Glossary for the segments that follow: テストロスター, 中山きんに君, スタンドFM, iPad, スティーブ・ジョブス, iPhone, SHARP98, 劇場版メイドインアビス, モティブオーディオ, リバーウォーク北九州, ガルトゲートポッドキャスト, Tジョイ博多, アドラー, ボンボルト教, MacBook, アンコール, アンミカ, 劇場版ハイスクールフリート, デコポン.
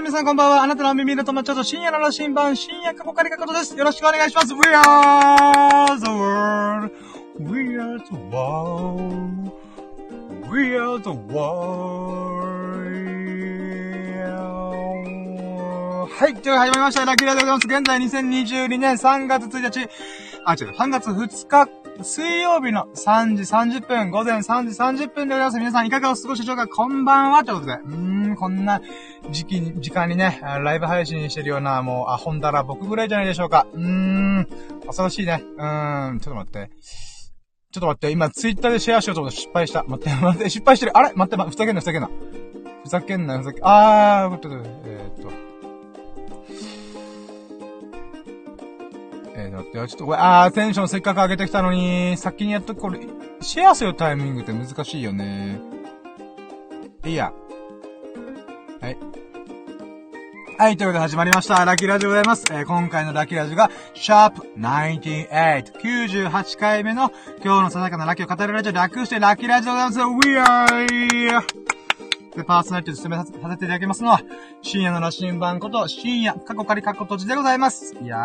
皆さんこんばんは。あなたの耳の友達と深夜の羅針盤、深夜カボカリカことです。よろしくお願いします。We are the world. We are the world. We are the world. はい。という始まりました。ラッキーラでございます。現在2022年3月1日、3月2日。水曜日の3時30分、午前3時30分でございます。皆さんいかがお過ごしでしょうか？こんばんはということで。こんな時間にね、ライブ配信してるような、もう、アホンダラ僕ぐらいじゃないでしょうか。恐ろしいね。ちょっと待って。今、ツイッターでシェアしようと思って失敗した。待って、失敗してる。あれ待って、ふざけんな。待ってよ、テンションせっかく上げてきたのに、先にやっとこれ、シェアするタイミングって難しいよね。いいや。はい。はい、ということで始まりました。ラッキーラジオでございます。今回のラッキーラジオが、SHARP98、98回目の、今日のささやかなラッキーを語るラジオ、略してラッキーラジオでございます。We are!で、パーソナリティを務めさせていただきますのは、深夜の羅針盤こと、深夜、カコカリカコとじでございます。いや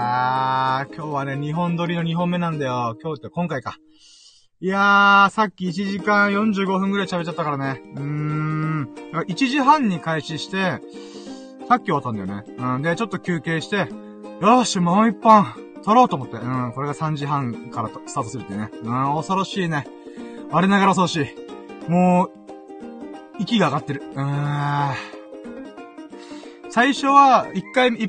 ー、今日はね、2本撮りの2本目なんだよ。今回か。いやー、さっき1時間45分ぐらい喋っちゃったからね。1時半に開始して、さっき終わったんだよね。で、ちょっと休憩して、よーし、もう一本、撮ろうと思って。これが3時半からスタートするってね。恐ろしいね。我ながら恐ろしい。もう、息が上がってる。最初は、一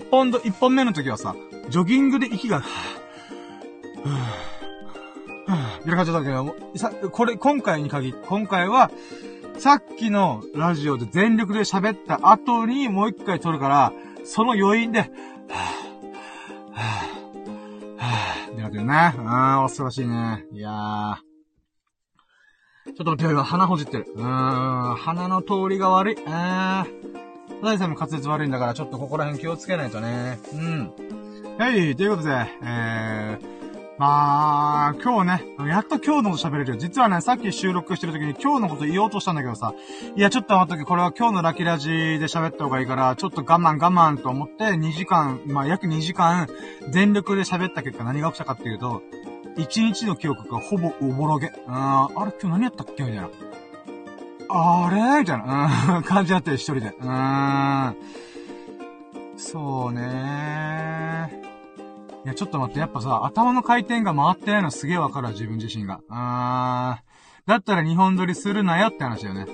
本目の時はさ、ジョギングで息が、みたいな感じだったけど、今回は、さっきのラジオで全力で喋った後にもう一回撮るから、その余韻で、ってなってるね。恐ろしいね。いやー。ちょっと待ってよ、鼻ほじってる。鼻の通りが悪い。サザエさんも滑舌悪いんだから、ちょっとここら辺気をつけないとね。はい、ということで、まあ、今日ね、やっと今日のこと喋れるよ。実はね、さっき収録してる時に今日のこと言おうとしたんだけどさ、いや、ちょっと待って、これは今日のラキラジで喋った方がいいから、ちょっと我慢と思って、約2時間、全力で喋った結果何が起きたかっていうと、一日の記憶がほぼおぼろげ。あれ今日何やったっけみたいな。あれみたいな。感じになってる、一人で。そうね。いや、ちょっと待って。やっぱさ、頭の回転が回ってないのすげえわかるわ、自分自身が。だったら日本撮りするなよって話だよね。で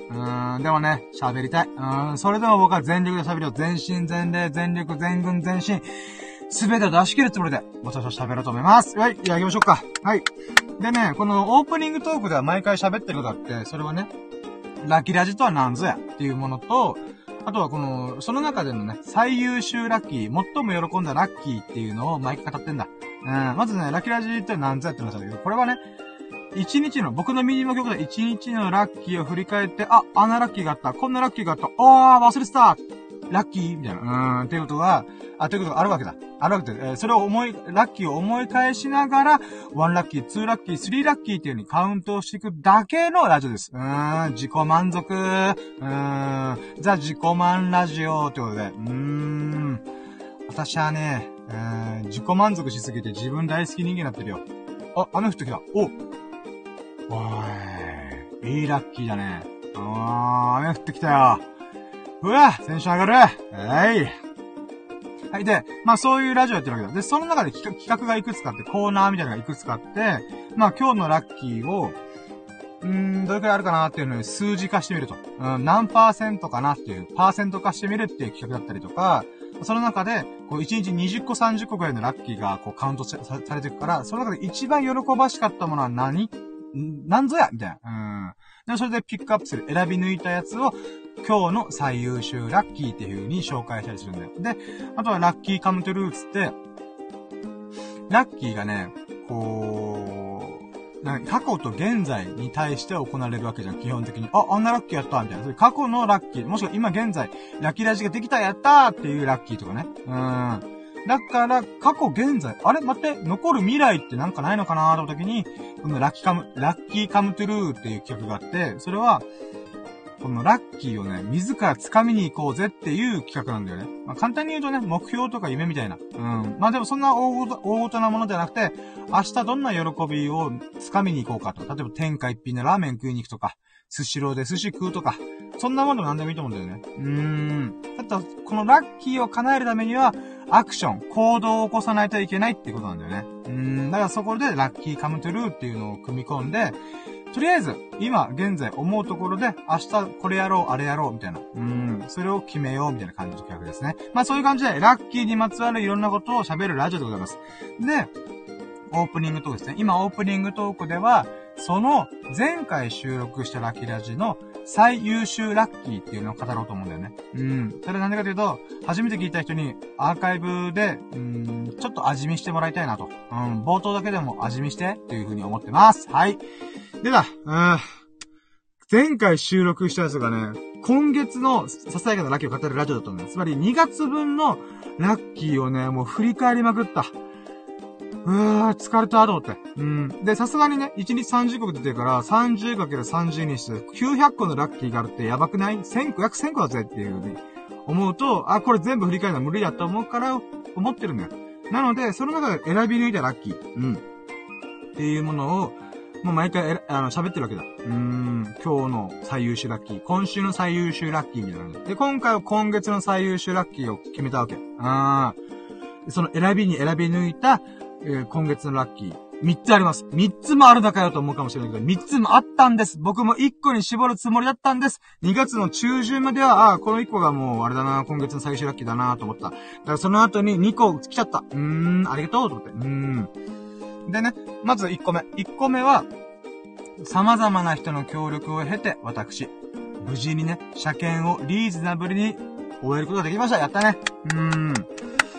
もね、喋りたい。それでも僕は全力で喋るよ。全身全霊、全力、全軍、全身。すべてを出し切るつもりで、私は喋ろうと思います。はい、じゃあ行きましょうか。はい。でね、このオープニングトークでは毎回喋ってることあって、それはね、ラキラジとは何ぞやっていうものと、あとはこの、その中でのね、最優秀ラッキー、最も喜んだラッキーっていうのを毎回語ってんだ。まずね、ラキラジって何ぞやって話だけど、これはね、僕のミニマ曲で一日のラッキーを振り返って、あんなラッキーがあった、こんなラッキーがあった、忘れてたラッキーみたいな。ということがあるわけだ。あるわけで、それをラッキーを思い返しながら、1ラッキー、2ラッキー、3ラッキーっていう風にカウントをしていくだけのラジオです。自己満足。ザ自己満ラジオってことで。私はね、自己満足しすぎて自分大好き人間になってるよ。雨降ってきた。いいラッキーだね。雨降ってきたよ。うわ、テンション上がる。はい。で、まあそういうラジオやってるわけだ。で、その中で企画がいくつかあって、コーナーみたいなのがいくつかあって、まあ今日のラッキーを、どれくらいあるかなっていうのを数字化してみると。何パーセントかなっていう、パーセント化してみるっていう企画だったりとか、その中で、こう1日20個30個くらいのラッキーがこうカウントされていくから、その中で一番喜ばしかったものは何ぞやみたいな。で、それでピックアップする。選び抜いたやつを、今日の最優秀ラッキーっていう風に紹介したりするんだよ。で、あとはラッキーカムトゥルーツって、ラッキーがね、こう、過去と現在に対して行われるわけじゃん、基本的に。あんなラッキーやったみたいな。それ過去のラッキー、もしくは今現在、ラッキーラジができたやったっていうラッキーとかね。だから、過去現在、あれ待って、残る未来ってなんかないのかなーって時に、このラッキーカムトゥルーっていう企画があって、それは、このラッキーをね、自ら掴みに行こうぜっていう企画なんだよね。まあ、簡単に言うとね、目標とか夢みたいな。うん。まあでもそんな大ごとなものじゃなくて、明日どんな喜びを掴みに行こうかと。例えば天下一品のラーメン食いに行くとか、スシローで寿司食うとか、そんなものなんでもいいと思うんだよね。だったら、このラッキーを叶えるためには、アクション、行動を起こさないといけないってことなんだよね。だからそこでラッキーカムトゥルーっていうのを組み込んで、とりあえず、今、現在思うところで、明日これやろう、あれやろう、みたいな。それを決めよう、みたいな感じの企画ですね。まあそういう感じで、ラッキーにまつわるいろんなことを喋るラジオでございます。で、オープニングトークですね。今、オープニングトークでは、その、前回収録したラッキーラジの最優秀ラッキーっていうのを語ろうと思うんだよね。それなんでかというと、初めて聞いた人にアーカイブで、ちょっと味見してもらいたいなと。冒頭だけでも味見してっていうふうに思ってます。はい。でだ、前回収録したやつがね、今月のささやかなラッキーを語るラジオだったんだよ。つまり2月分のラッキーをね、もう振り返りまくった。疲れたと思って。で、さすがにね、1日30個出てるから、30×30 にして、900個のラッキーがあるってやばくない？ 1000 個、約1000個だぜっていうふうに思うと、あ、これ全部振り返るのは無理だと思うから、思ってるんだよ。なので、その中で選び抜いたラッキー。っていうものを、もう毎回、喋ってるわけだ。今日の最優秀ラッキー、今週の最優秀ラッキーみたいなので。で、今回は今月の最優秀ラッキーを決めたわけ。その選びに選び抜いた、今月のラッキー。3つあります。3つもあるのかよと思うかもしれないけど、3つもあったんです。僕も1個に絞るつもりだったんです。2月の中旬までは、この1個がもう、あれだな、今月の最終ラッキーだなと思った。だからその後に2個来ちゃった。ありがとうと思って。でね、まず1個目。1個目は、様々な人の協力を経て、私、無事にね、車検をリーズナブルに終えることができました。やったね。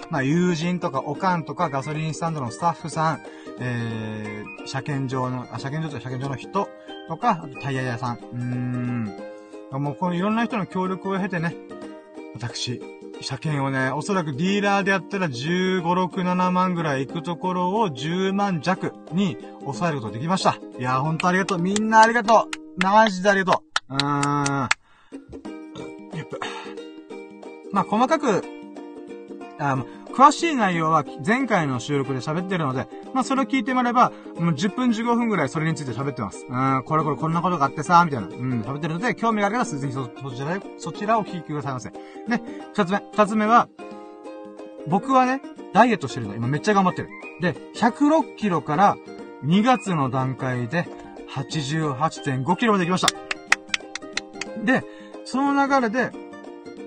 まあ、友人とか、おかんとか、ガソリンスタンドのスタッフさん、車検場の人とか、あとタイヤ屋さん。もう、このいろんな人の協力を経てね、私、車検をね、おそらくディーラーでやったら15、6、7万ぐらいいくところを10万弱に抑えることができました。いや、ほんとありがとう。みんなありがとう。マジでありがとう。まあ、細かく、詳しい内容は前回の収録で喋ってるので、まあ、それを聞いてもらえば、もう10分15分ぐらいそれについて喋ってます。こんなことがあってさ、みたいな。喋ってるので、興味があれば、ぜひそちらを聞いてくださいませ。ね、二つ目は、僕はね、ダイエットしてるの。今めっちゃ頑張ってる。で、106キロから2月の段階で 88.5 キロまで行きました。で、その流れで、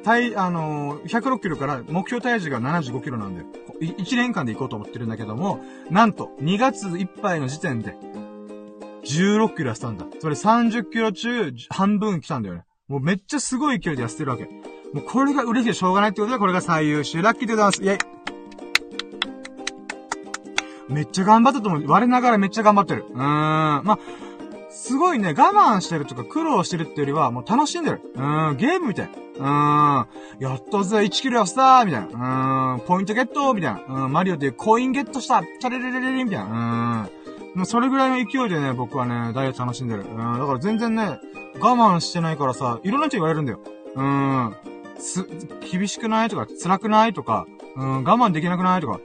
106キロから目標体重が75キロなんで、1年間で行こうと思ってるんだけども、なんと、2月いっぱいの時点で、16キロ痩せたんだ。それ30キロ中、半分来たんだよね。もうめっちゃすごい勢いで痩せてるわけ。もうこれが嬉しいでしょうがないってことで、これが最優秀ラッキーでございます。イェイ！めっちゃ頑張ったと思う。我ながらめっちゃ頑張ってる。まあすごいね、我慢してるとか苦労してるってよりは、もう楽しんでる。ゲームみたい。やっとぜ、1キロ痩せたーみたいな。ポイントゲットみたいな。マリオでコインゲットしたチャレレレレレみたいな。もうそれぐらいの勢いでね、僕はね、ダイエット楽しんでる。だから全然ね、我慢してないからさ、いろんな人言われるんだよ。厳しくないとか、辛くないとか、我慢できなくないとか。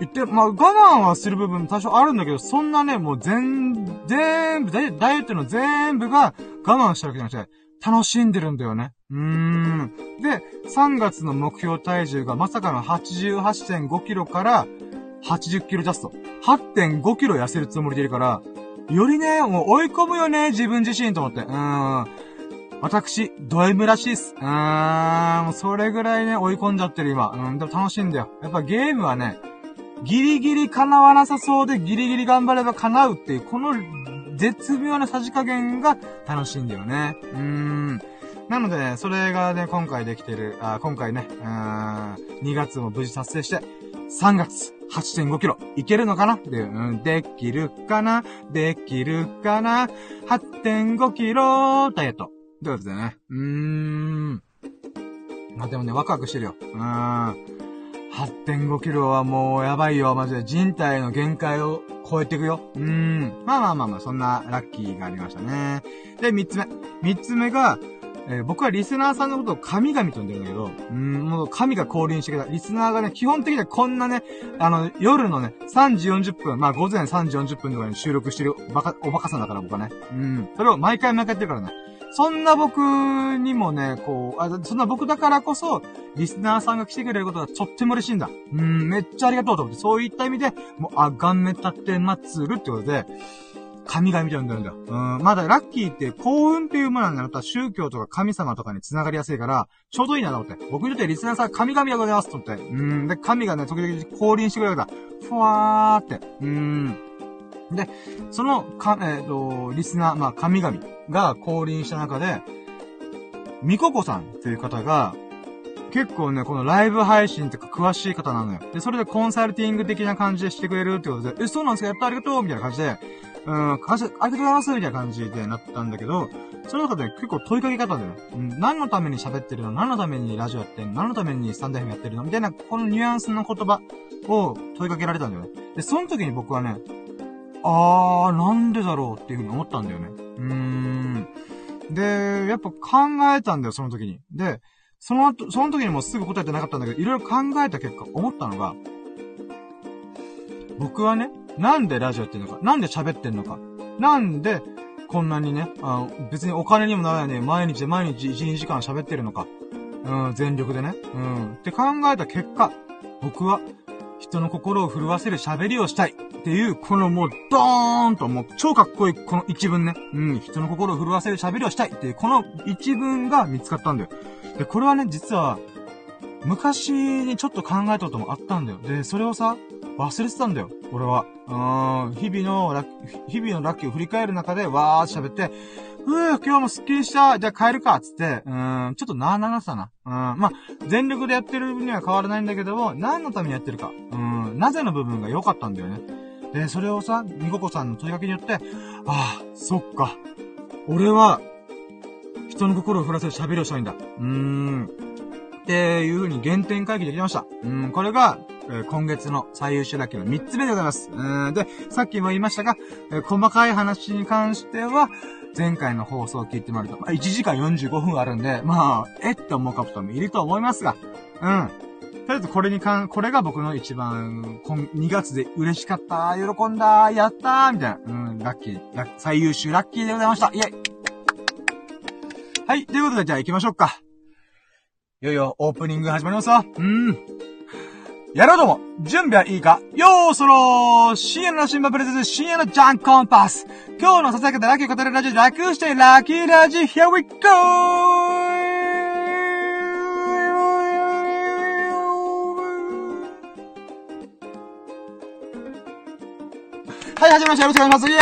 言って、まあ、我慢はする部分多少あるんだけど、そんなね、もう全部、ダイエットの全部が我慢してるわけじゃなくて、楽しんでるんだよね。で、3月の目標体重がまさかの 88.5 キロから80キロジャスト。8.5 キロ痩せるつもりでいるから、よりね、もう追い込むよね、自分自身と思って。私、ド M らしいっす。もうそれぐらいね、追い込んじゃってる今。でも楽しいんだよ。やっぱゲームはね、ギリギリ叶わなさそうでギリギリ頑張れば叶うっていう、この絶妙なさじ加減が楽しいんだよね。なので、ね、それがね、今回できてる、今回ね、2月も無事達成して、3月 8.5 キロいけるのかなっていう、できるかな 8.5 キロダイエット。ということでね。まあ、でもね、ワクワクしてるよ。8.5 キロはもうやばいよ。マジで人体の限界を超えていくよ。まあ、そんなラッキーがありましたね。で、3つ目が、僕はリスナーさんのことを神々と呼んでるんだけど、もう神が降臨してきた。リスナーがね、基本的にはこんなね、夜のね、3時40分、まあ午前3時40分とかに収録してるおバカさんだから僕はね。それを毎回毎回やってるからね。そんな僕にもね、そんな僕だからこそ、リスナーさんが来てくれることがとっても嬉しいんだ。めっちゃありがとうと思って、そういった意味で、もう、あがめたて祭るってことで、神々と呼んでるんだよ。まだラッキーって幸運っていうものになったら宗教とか神様とかに繋がりやすいから、ちょうどいいなと思って。僕にとってリスナーさん神々でございますと思って。で、神がね、時々降臨してくれるから、ふわーって。で、その、リスナー、まあ、神々が降臨した中で、みここさんっていう方が、結構ね、このライブ配信とか詳しい方なのよ。で、それでコンサルティング的な感じでしてくれるってことで、そうなんですか、やったありがとうみたいな感じで、ありがとうございますみたいな感じでなったんだけど、その中で結構問いかけ方だよ。何のために喋ってるの？何のためにラジオやってるの？何のためにスタンドFMやってるの？みたいな、このニュアンスの言葉を問いかけられたんだよね。で、その時に僕はね、なんでだろうっていうふうに思ったんだよね。で、やっぱ考えたんだよ、その時に。で、その時にもすぐ答えてなかったんだけど、いろいろ考えた結果、思ったのが、僕はね、なんでラジオやってんのか、なんで喋ってんのか、なんでこんなにね、別にお金にもならないね、毎日1、2時間喋ってるのか、全力でね、って考えた結果、僕は人の心を震わせる喋りをしたいっていう、このもうドーンともう超かっこいいこの一文ね、人の心を震わせる喋りをしたいっていう、この一文が見つかったんだよ。で、これはね、実は、昔にちょっと考えたこともあったんだよ。で、それをさ、忘れてたんだよ、俺は。日々のラッキーを振り返る中で、わーって喋って、今日もスッキリした、じゃあ帰るか、つって、ちょっとなさな。まあ、全力でやってるには変わらないんだけども、何のためにやってるか、なぜの部分が良かったんだよね。で、それをさ、みここさんの問いかけによって、そっか、俺は、人の心を振らせる喋りをしたいんだ。っていう風に原点回帰できました。これが、今月の最優秀ラッキーの3つ目でございます。で、さっきも言いましたが、細かい話に関しては、前回の放送を聞いてもらうと、1時間45分あるんで、まあ、って思う方もいると思いますが、とりあえずこれが僕の一番、2月で嬉しかった、喜んだ、やったー、みたいな、最優秀ラッキーでございました。イェイはい、ということでじゃあ行きましょうか。いよいよオープニング始まりますわ。やろうとも、準備はいいかよーそろー深夜の新馬プレゼンツ、深夜のジャンコンパス今日のささやかでラッキーを語るラジオ、楽してラッキーラジオ、Here we go! はい、始めました。よろしくお願いします。イ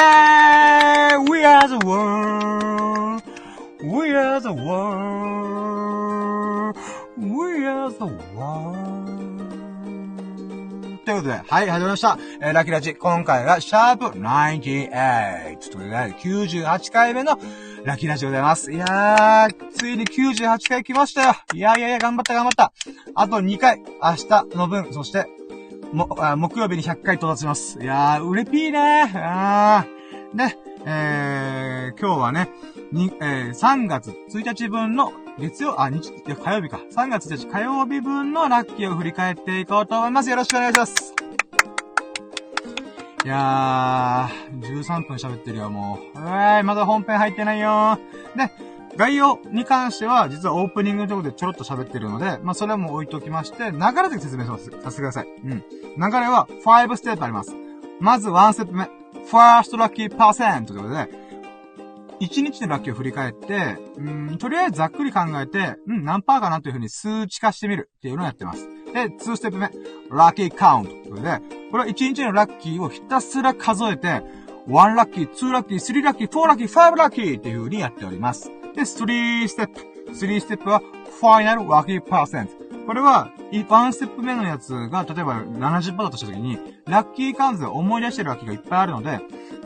ェーイ !We are the world! We are the world! We are the world!ということで、はい、始まりました。ラキラジ、今回は、SHARP98 ということで、98回目のラキラジでございます。いやー、ついに98回来ましたよ。いや、頑張った。あと2回、明日の分、そして、木曜日に100回到達します。いやー、うれぴーねー。ね、今日はね、3月1日分の、火曜日か。3月1日火曜日分のラッキーを振り返っていこうと思います。よろしくお願いします。いやー、13分喋ってるよ、もう。まだ本編入ってないよー。で、概要に関しては、実はオープニングのところでちょろっと喋ってるので、まあ、それも置いときまして、流れで説明させてください。流れは5ステップあります。まず1ステップ目。First Lucky Percent ということで、1日のラッキーを振り返って、とりあえずざっくり考えて、何パーかなというふうに数値化してみるっていうのをやってます。で、2ステップ目、ラッキーカウント。ということで、これは1日のラッキーをひたすら数えて、1ラッキー、2ラッキー、3ラッキー、4ラッキー、5ラッキーっていうふうにやっております。で、3ステップ。3ステップは、ファイナルラッキーパーセント。これは、1ステップ目のやつが、例えば 70% だとしたときに、ラッキー関数を思い出してるラッキーがいっぱいあるので、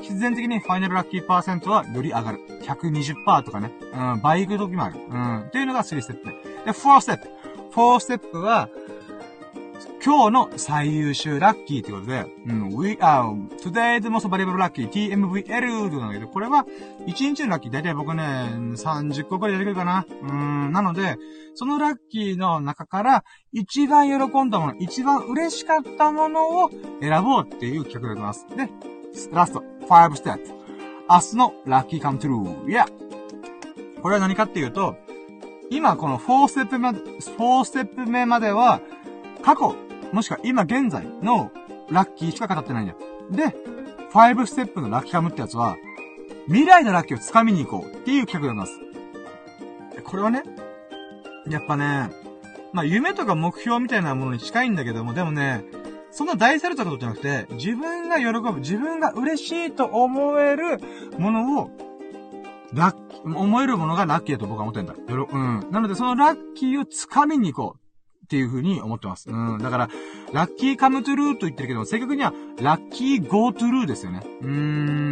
必然的にファイナルラッキーパーセントはより上がる。120% とかね。倍いくときもある。っていうのが3ステップ目。で、4ステップは、今日の最優秀ラッキーということで、We are today's most valuable lucky TMVL というのだけど、これは1日のラッキー、だいたい僕ね、30個くらい出てくるかな。なので、そのラッキーの中から一番喜んだもの、一番嬉しかったものを選ぼうっていう企画でございます。で、ラスト、5 steps。明日のラッキーカムトゥルー。いや。これは何かっていうと、今この4ステップ目までは、過去、もしくは今現在のラッキーしか語ってないんだよ。で、5ステップのラッキーカムってやつは、未来のラッキーを掴みに行こうっていう企画でございます。これはね、やっぱね、まあ夢とか目標みたいなものに近いんだけども、でもね、そんな大それたことじゃなくて、自分が喜ぶ、自分が嬉しいと思えるものを、思えるものがラッキーだと僕は思ってんだ。なので、そのラッキーを掴みに行こうっていう風に思ってます。だから、ラッキーカムトゥルーと言ってるけど、正確には、ラッキーゴートゥルーですよね。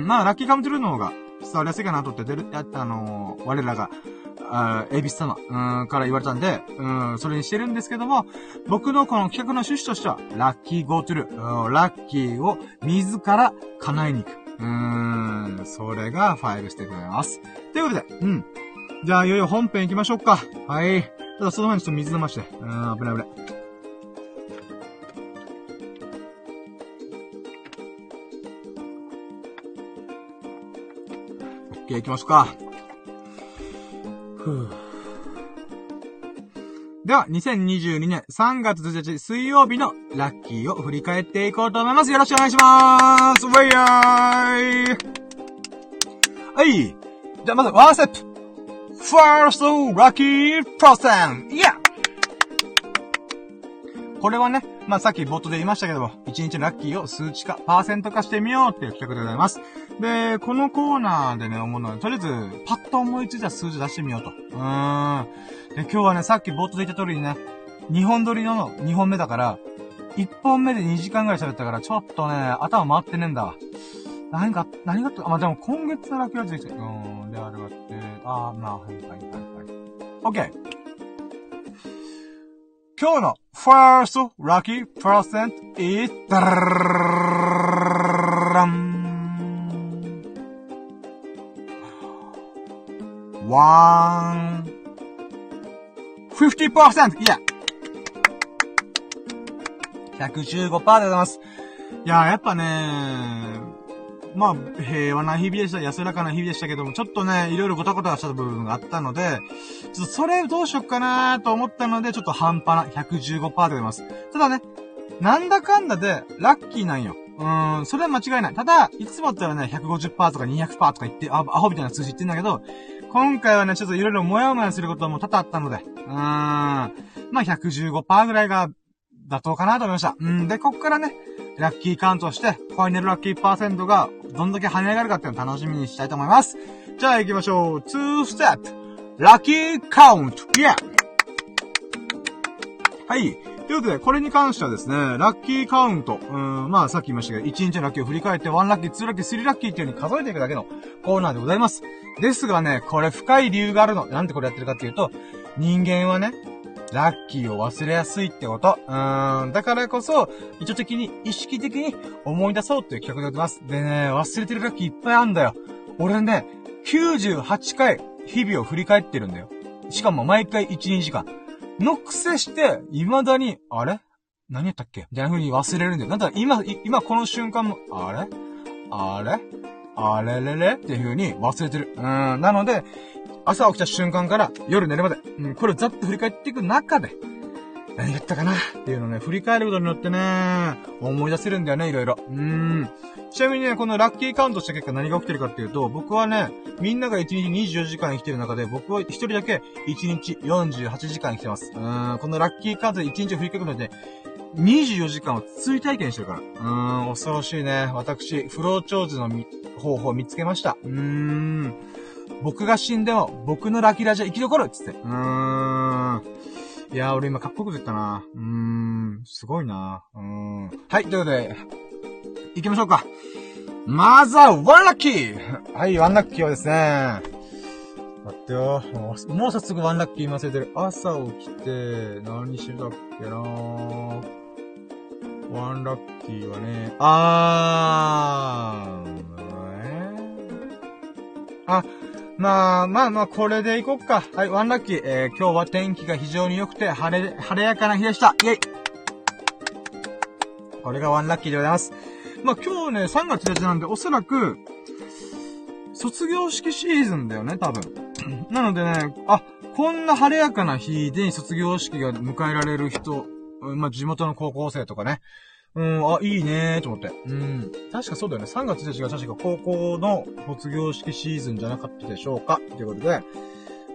まあ、ラッキーカムトゥルーの方が、伝わりやすいかなとって、我らが、エビス様、から言われたんで、それにしてるんですけども、僕のこの企画の趣旨としては、ラッキーゴートゥルー、ラッキーを自ら叶えに行く。それが5ステップでございます。ということで、じゃあ、いよいよ本編行きましょうか。はい。ただ、その前にちょっと水飲まして。危ない危ない。OK、行きましょうか。では、2022年3月1日水曜日のラッキーを振り返っていこうと思います。よろしくお願いしまーす。ウェイヤーイ。はい。じゃあ、まず1ステップ。First lucky person! Yeah! これはね、まあ、さっき冒頭で言いましたけども、1日のラッキーを数値化、パーセント化してみようっていう企画でございます。で、このコーナーでね、思うのは、とりあえず、パッと思いついた数字出してみようと。で、今日はね、さっき冒頭で言った通りにね、2本撮りの2本目だから、1本目で2時間ぐらい喋ったから、ちょっとね、頭回ってねえんだわ。何があったか、まあ、でも今月のラッキーは出てきた。で、あれはって、まあ、はい。OK。今日の first lucky person is 50%! いや 115% でございます。いや、やっぱね、まあ、平和な日々でした。安らかな日々でしたけども、ちょっとね、いろいろごたごたした部分があったので、ちょっとそれどうしよっかなーと思ったので、ちょっと半端な 115% で出ます。ただね、なんだかんだで、ラッキーなんよ。それは間違いない。ただ、いつもだったらね、150% とか 200% とか言って、アホみたいな数字言ってんだけど、今回はね、ちょっといろいろもやもやすることも多々あったので、まあ 115% ぐらいが妥当かなと思いました。で、こっからね、ラッキーカウントして、ファイナルラッキーパーセントがどんだけ跳ね上がるかっていうのを楽しみにしたいと思います。じゃあ行きましょう。2ステップ。ラッキーカウント。イエー。はい。ということで、これに関してはですね、ラッキーカウント。まあさっき言いましたけど、1日のラッキーを振り返って、1ラッキー、2ラッキー、3ラッキーっていう風に数えていくだけのコーナーでございます。ですがね、これ深い理由があるの。なんでこれやってるかっていうと、人間はね、ラッキーを忘れやすいってこと。だからこそ、意識的に思い出そうっていう企画でやってます。でね、忘れてるラッキーいっぱいあんだよ。俺ね、98回日々を振り返ってるんだよ。しかも毎回1、2時間。の癖して、未だに、あれ何やったっけみたいな風に忘れるんだよ。なんだ今この瞬間も、あれれれっていう風に忘れてる。なので、朝起きた瞬間から夜寝るまで、これをざっと振り返っていく中で、何やったかなっていうのをね、振り返ることによってね、思い出せるんだよね、いろいろ。ちなみにね、このラッキーカウントした結果何が起きてるかっていうと、僕はね、みんなが1日24時間生きてる中で、僕は1人だけ1日48時間生きてます。このラッキーカウントで1日を振り返るので、24時間を追体験してるから。恐ろしいね。私、不老長寿の方法を見つけました。僕が死んでも、僕のラキラジは生き残るっつって。いやー、俺今かっこよく言ったな。すごいな。はい、ということで、行きましょうか。まずは、ワンラッキーはい、ワンラッキーはですね、待ってよ。もう早速ワンラッキー今忘れてる。朝起きて、何してたっけなー。ワンラッキーはね、まあ、これでいこっか。はい、ワンラッキー。今日は天気が非常に良くて、晴れやかな日でした。イェイ！これがワンラッキーでございます。まあ、今日ね、3月1日なんで、おそらく、卒業式シーズンだよね、多分。なのでね、こんな晴れやかな日で卒業式が迎えられる人、まあ、地元の高校生とかね。いいねーと思って。確かそうだよね。3月1日が確か高校の卒業式シーズンじゃなかったでしょうかということで。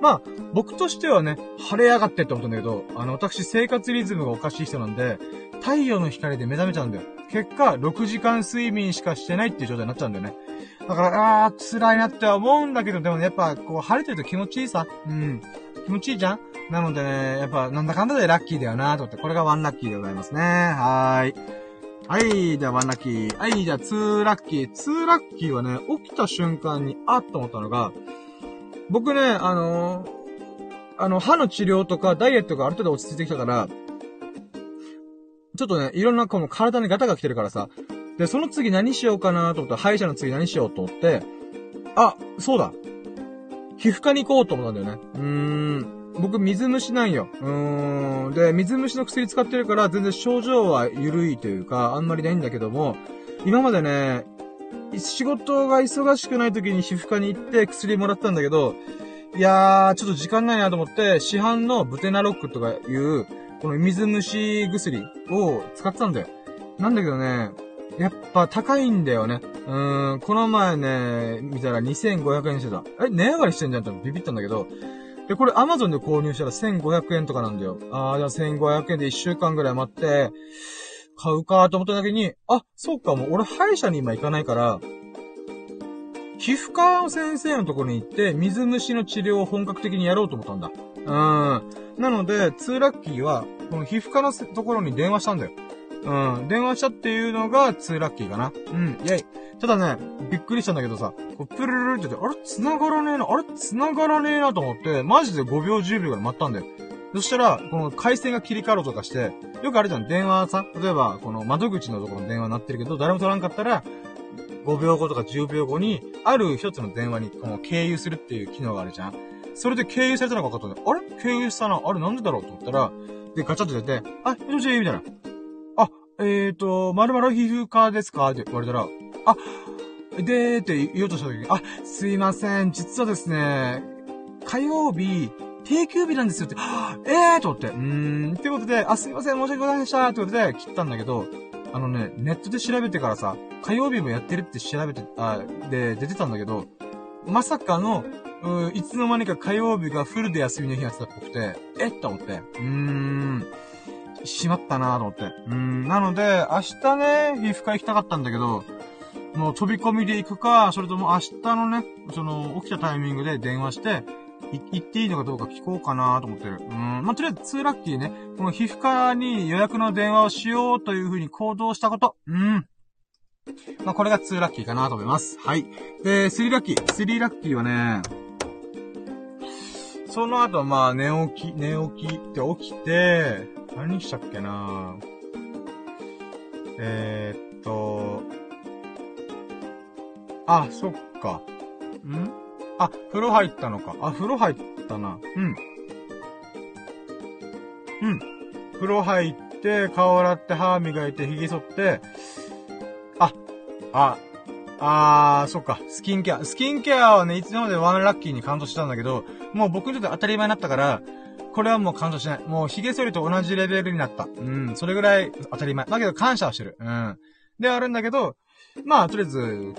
まあ、僕としてはね、晴れ上がってって思ったんだけど、私生活リズムがおかしい人なんで、太陽の光で目覚めちゃうんだよ。結果、6時間睡眠しかしてないっていう状態になっちゃうんだよね。だから、辛いなって思うんだけど、でもね、やっぱ、こう、晴れてると気持ちいいさ。気持ちいいじゃん。なのでね、やっぱ、なんだかんだでラッキーだよなと思って、これがワンラッキーでございますね。はい、じゃあワンラッキー。はい、じゃあツーラッキー。ツーラッキーはね、起きた瞬間に、と思ったのが、僕ね、歯の治療とかダイエットがある程度落ち着いてきたから、ちょっとね、いろんなこの体にガタが来てるからさ、で、その次何しようかなと思ったら、歯医者の次何しようと思って、そうだ。皮膚科に行こうと思ったんだよね。僕水虫なんよ。で、水虫の薬使ってるから、全然症状は緩いというか、あんまりないんだけども、今までね、仕事が忙しくない時に皮膚科に行って薬もらったんだけど、いやー、ちょっと時間ないなと思って、市販のブテナロックとかいう、この水虫薬を使ってたんだよ。なんだけどね、やっぱ高いんだよね。この前ね、見たら2500円してた。値上がりしてんじゃんってビビったんだけど、で、これ Amazon で購入したら1500円とかなんだよ。じゃあ1500円で1週間ぐらい待って、買うかと思っただけに、そうか、もう俺歯医者に今行かないから、皮膚科の先生のところに行って、水虫の治療を本格的にやろうと思ったんだ。なので、2ラッキーは、この皮膚科のところに電話したんだよ。電話したっていうのが2ラッキーかな。イェイ。ただね、びっくりしたんだけどさ、こうプルルルって言って、あれ繋がらねえなと思って、マジで5秒10秒ぐらい待ったんだよ。そしたら、この回線が切り替わろうとかして、よくあれじゃん、電話さ、例えば、この窓口のところの電話になってるけど、誰も取らんかったら、5秒後とか10秒後に、ある一つの電話に、この、経由するっていう機能があるじゃん。それで経由されたのが分かったんだよ。なんでだろうと思ったら、で、ガチャって出て、もしもしみたいな。〇〇皮膚科ですかって言われたら、って言おうとした時に、すいません、実はですね、火曜日、定休日なんですよって、と思って、ってことで、すいません、申し訳ございませんでした、ってことで切ったんだけど、ね、ネットで調べてからさ、火曜日もやってるって調べて、で、出てたんだけど、まさかの、いつの間にか火曜日がフルで休みの日やってたっぽくて、と思って、しまったなぁと思って。なので、明日ね、皮膚科行きたかったんだけど、もう飛び込みで行くか、それとも明日のね、起きたタイミングで電話して、行っていいのかどうか聞こうかなと思ってる。まあ、とりあえず2ラッキーね、この皮膚科に予約の電話をしようというふうに行動したこと。まあ、これが2ラッキーかなと思います。はい。で、3ラッキー。3ラッキーはね、その後、まあ、起きて、何したっけなぁ。そっか。風呂入ったのか。風呂入ったな。風呂入って、顔洗って、歯磨いて、髭剃って、そっか。スキンケア。スキンケアはね、いつもまでワンラッキーに感動してたんだけど、もう僕にとって当たり前になったから、これはもう感動しない。もう髭剃りと同じレベルになった。それぐらい当たり前。だけど感謝はしてる。ではあるんだけど、まあ、とりあえず、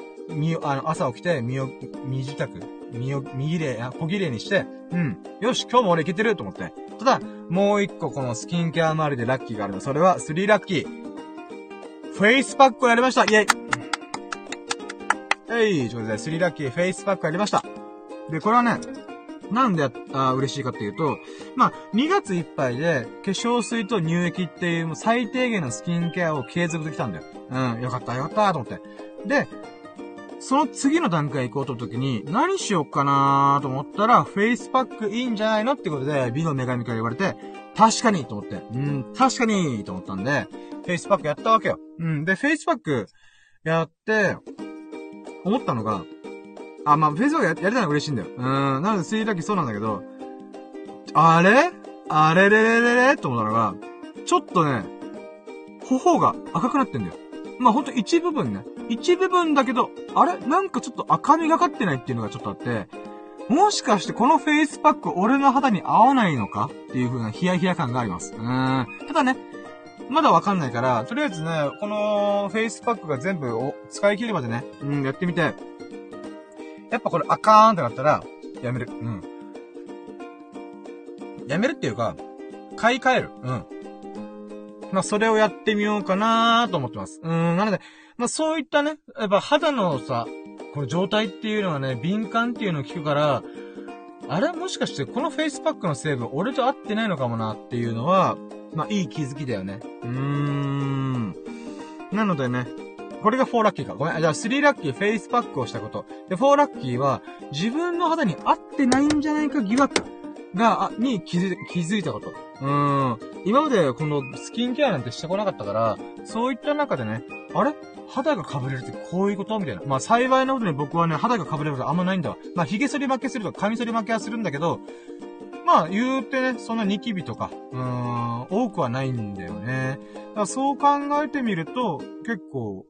朝起きて、小綺麗にして、よし、今日も俺いけてると思って。ただ、もう一個このスキンケア周りでラッキーがあるの。それは3ラッキー。フェイスパックをやりました。イェイということで、3ラッキー、フェイスパックやりました。で、これはね、なんで嬉しいかっていうと、まあ、2月いっぱいで、化粧水と乳液っていう最低限のスキンケアを継続できたんだよ。よかったと思って。で、その次の段階行こうと時に、何しようかなーと思ったら、フェイスパックいいんじゃないのってことで、美の女神から言われて、確かにと思って。確かにと思ったんで、フェイスパックやったわけよ。で、フェイスパックやって、思ったのが、フェイスパック やれたら嬉しいんだよ。なので、水曜日そうなんだけど、あれれれれれと思ったのが、ちょっとね、頬が赤くなってんだよ。ほんと一部分ね。一部分だけど、あれなんかちょっと赤みがかってないっていうのがちょっとあって、もしかしてこのフェイスパック俺の肌に合わないのかっていう風なヒヤヒヤ感があります。ただね、まだわかんないから、とりあえずね、このフェイスパックが全部を使い切るまでね、やってみて。やっぱこれ赤ーんってなったら、やめる。やめるっていうか、買い替える。それをやってみようかなーと思ってます。なので、そういったね、やっぱ肌のさ、この状態っていうのはね、敏感っていうのを聞くから、あれもしかしてこのフェイスパックの成分、俺と合ってないのかもなっていうのは、いい気づきだよね。なのでね、これが4ラッキーか。ごめん。じゃあ3ラッキー、フェイスパックをしたこと。で、4ラッキーは、自分の肌に合ってないんじゃないか疑惑に気づいたこと。今までこのスキンケアなんてしてこなかったから、そういった中でね、あれ肌が被れるってこういうことみたいな。幸いなことに僕はね、肌が被れることあんまないんだわ。髭剃り負けするとか髪剃り負けはするんだけど、言うてね、そんなニキビとか、多くはないんだよね。だからそう考えてみると、結構、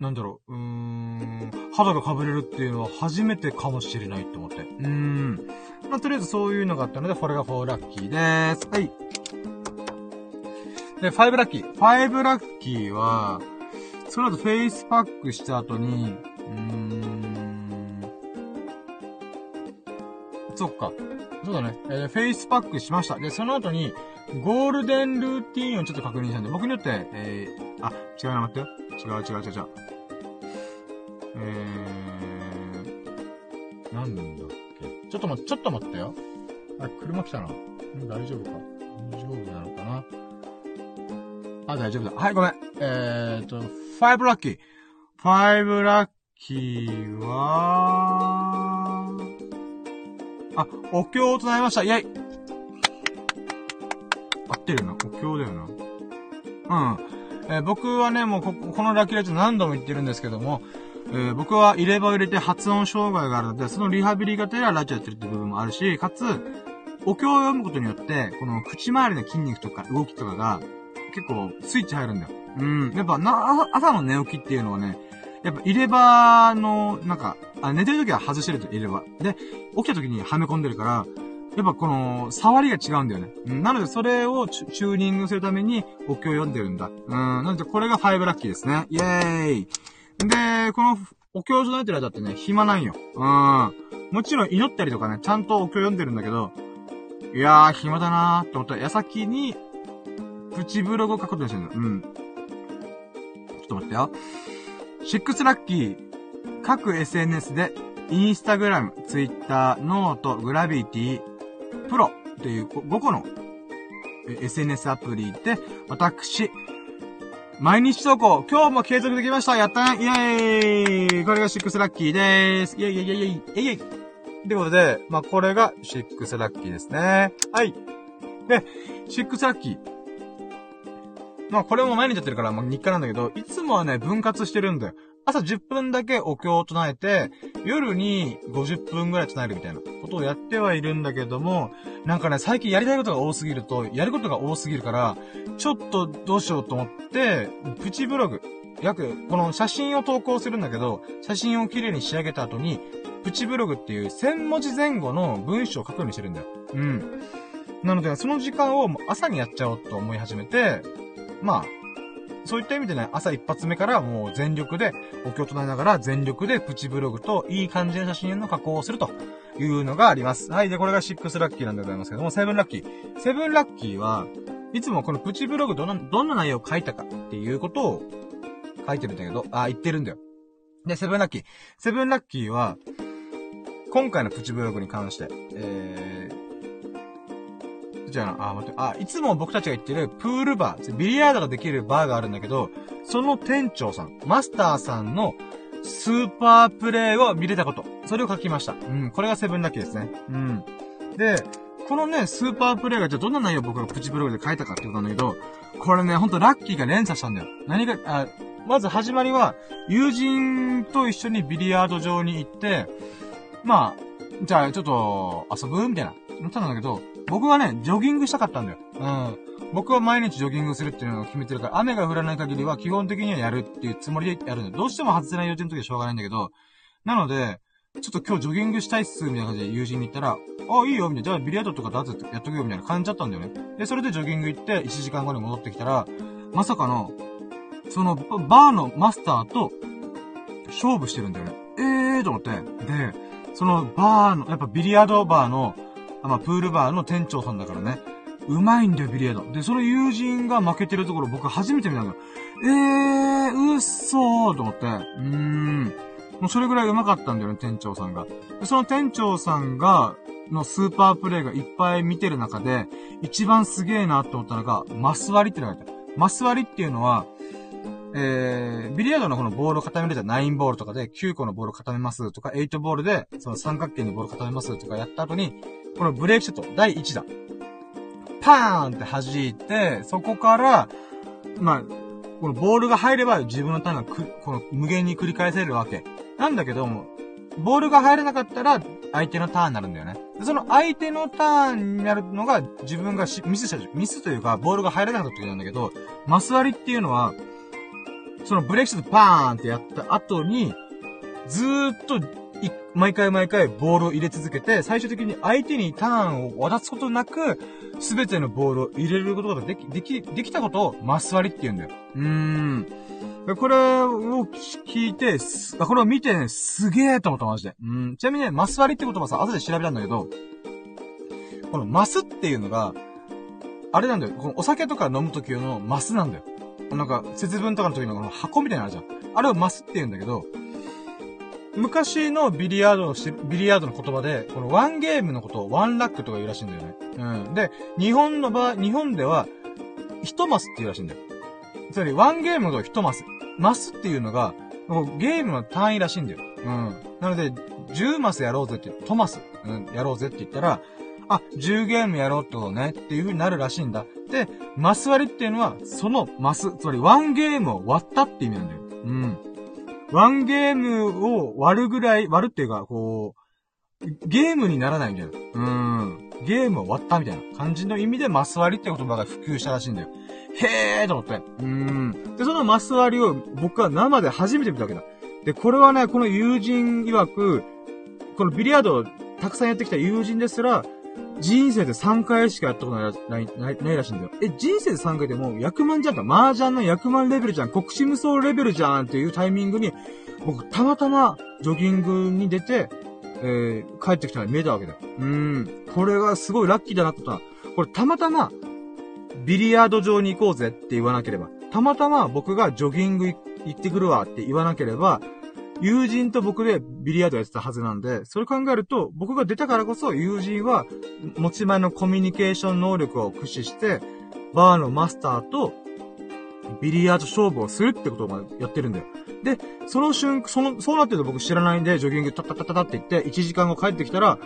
肌が被れるっていうのは初めてかもしれないと思って。とりあえずそういうのがあったので、これが4ラッキーでーす。はい。で、5ラッキー。5ラッキーは、その後フェイスパックした後に、そっか。そうだね。フェイスパックしました。で、その後に、ゴールデンルーティーンをちょっと確認したんで、僕によって、違うな、待って。違う。なんだっけ。ちょっと待ってよ。あ、車来たな。大丈夫か。大丈夫なのかな。あ、大丈夫だ。はい、ごめん。5ラッキー。5ラッキーは、お経を唱えました。イェイ。合ってるよな。お経だよな。僕はね、もうこのラッキーラジオ何度も言ってるんですけども、僕は入れ歯を入れて発音障害があるので、そのリハビリがてらラジオやってるって部分もあるし、かつ、お経を読むことによって、この口周りの筋肉とか動きとかが、結構スイッチ入るんだよ。やっぱ朝の寝起きっていうのはね、やっぱ入れ歯の、寝てる時は外してると入れ歯。で、起きた時にはめ込んでるから、やっぱこの、触りが違うんだよね。なので、それをチューニングするために、お経を読んでるんだ。なので、これが5ラッキーですね。イェーイ。で、この、お経を唱えてる間ってね、暇なんよ。もちろん祈ったりとかね、ちゃんとお経を読んでるんだけど、いやー、暇だなーって思った矢先に、プチブログを書くことにしてるんだ。ちょっと待ってよ。6ラッキー。各 SNS で、インスタグラム、ツイッター、ノート、グラビティ、プロっていう5個の SNS アプリで、私、毎日投稿、今日も継続できました。やったね。イェーイ。これが6ラッキーでーす。イェイイェイイェイイェイイェイ。ということで、これが6ラッキーですね。はい。で、6ラッキー。これも毎日やってるから、日課なんだけど、いつもはね、分割してるんだよ。朝10分だけお経を唱えて、夜に50分ぐらい唱えるみたいなことをやってはいるんだけども、最近やりたいことが多すぎると、やることが多すぎるから、ちょっとどうしようと思って、プチブログ、この写真を投稿するんだけど、写真を綺麗に仕上げた後に、プチブログっていう1000文字前後の文章を書くようにしてるんだよ。なので、その時間を朝にやっちゃおうと思い始めて、そういった意味でね、朝一発目からもう全力で、お経を唱えながら全力でプチブログといい感じの写真の加工をするというのがあります。はい。で、これが6ラッキーなんでございますけども、7ラッキー。7ラッキーは、いつもこのプチブログどんな内容を書いたかっていうことを書いてるんだけど、言ってるんだよ。で、7ラッキー。7ラッキーは、今回のプチブログに関して、いつも僕たちが行ってるプールバー、ビリヤードができるバーがあるんだけど、その店長さん、マスターさんのスーパープレイを見れたこと。それを書きました。これが7ラッキーですね。で、このね、スーパープレイが、じゃあどんな内容を僕がプチブログで書いたかってことなんだけど、これね、ほんとラッキーが連鎖したんだよ。何が、まず始まりは、友人と一緒にビリヤード場に行って、まあ、じゃあちょっと遊ぶみたいな、思ったんだけど、僕はね、ジョギングしたかったんだよ。僕は毎日ジョギングするっていうのを決めてるから、雨が降らない限りは基本的にはやるっていうつもりでやるんだよ。どうしても外せない予定の時はしょうがないんだけど、なので、ちょっと今日ジョギングしたいっす、みたいな感じで友人に言ったら、あ、いいよ、みたいな。じゃあビリヤードとかダーツやっとくよ、みたいな感じだったんだよね。で、それでジョギング行って、1時間後に戻ってきたら、まさかの、その、バーのマスターと、勝負してるんだよね。と思って。で、そのバーの、やっぱビリヤードバーの、プールバーの店長さんだからね。うまいんだよ、ビリヤード。で、その友人が負けてるところ僕初めて見たんだよ。うっそーと思って。もうそれぐらいうまかったんだよね、店長さんが。で、その店長さんが、のスーパープレイがいっぱい見てる中で、一番すげえなと思ったのが、マス割りってのがあった。マス割りっていうのは、ビリヤードのこのボールを固めるじゃん。9ボールとかで9個のボールを固めますとか、8ボールでその三角形のボールを固めますとかやった後に、このブレークショット、第1弾。パーンって弾いて、そこから、まあ、このボールが入れば自分のターンがこの無限に繰り返せるわけ。なんだけども、ボールが入れなかったら相手のターンになるんだよね。で、その相手のターンになるのが自分がミスというか、ボールが入れなかった時なんだけど、マス割りっていうのは、そのブレーキショットバーンってやった後に、ずーっと、毎回ボールを入れ続けて、最終的に相手にターンを渡すことなく、すべてのボールを入れることができたことをマス割りって言うんだよ。これを聞いて、これを見てね、すげえと思ったマジで。ちなみにね、マス割りって言葉さ、後で調べたんだけど、このマスっていうのが、あれなんだよ。このお酒とか飲む時のマスなんだよ。なんか、節分とかの時のこの箱みたいなのあるじゃん。あれをマスって言うんだけど、昔のビリヤードの言葉で、このワンゲームのことをワンラックとか言うらしいんだよね。で、日本では、一マスって言うらしいんだよ。つまり、ワンゲームの一マス。マスっていうのが、ゲームの単位らしいんだよ。なので、10マスやろうぜって、トマス、やろうぜって言ったら、あ、10ゲームやろうってことね、っていう風になるらしいんだ。で、マス割りっていうのは、そのマス、つまりワンゲームを割ったって意味なんだよ。ワンゲームを割るぐらい、割るっていうか、こう、ゲームにならないみたいな。ゲームを割ったみたいな感じの意味でマス割りって言葉が普及したらしいんだよ。へーと思って。で、そのマス割りを僕は生で初めて見たわけだ。で、これはね、この友人曰く、このビリヤードをたくさんやってきた友人ですら、人生で3回しかやったことないらしいんだよ。人生で3回でもう100万じゃんか。麻雀の100万レベルじゃん。国士無双レベルじゃんっていうタイミングに、僕たまたまジョギングに出て、帰ってきたのが見えたわけだよ。これがすごいラッキーだなってことは、これたまたま、ビリヤード場に行こうぜって言わなければ、たまたま僕がジョギング行ってくるわって言わなければ、友人と僕でビリヤードやってたはずなんで、それ考えると、僕が出たからこそ友人は、持ち前のコミュニケーション能力を駆使して、バーのマスターと、ビリヤード勝負をするってことをやってるんだよ。で、その瞬間、そうなってると僕知らないんで、ジョギングタタタタタって言って、1時間後帰ってきたら、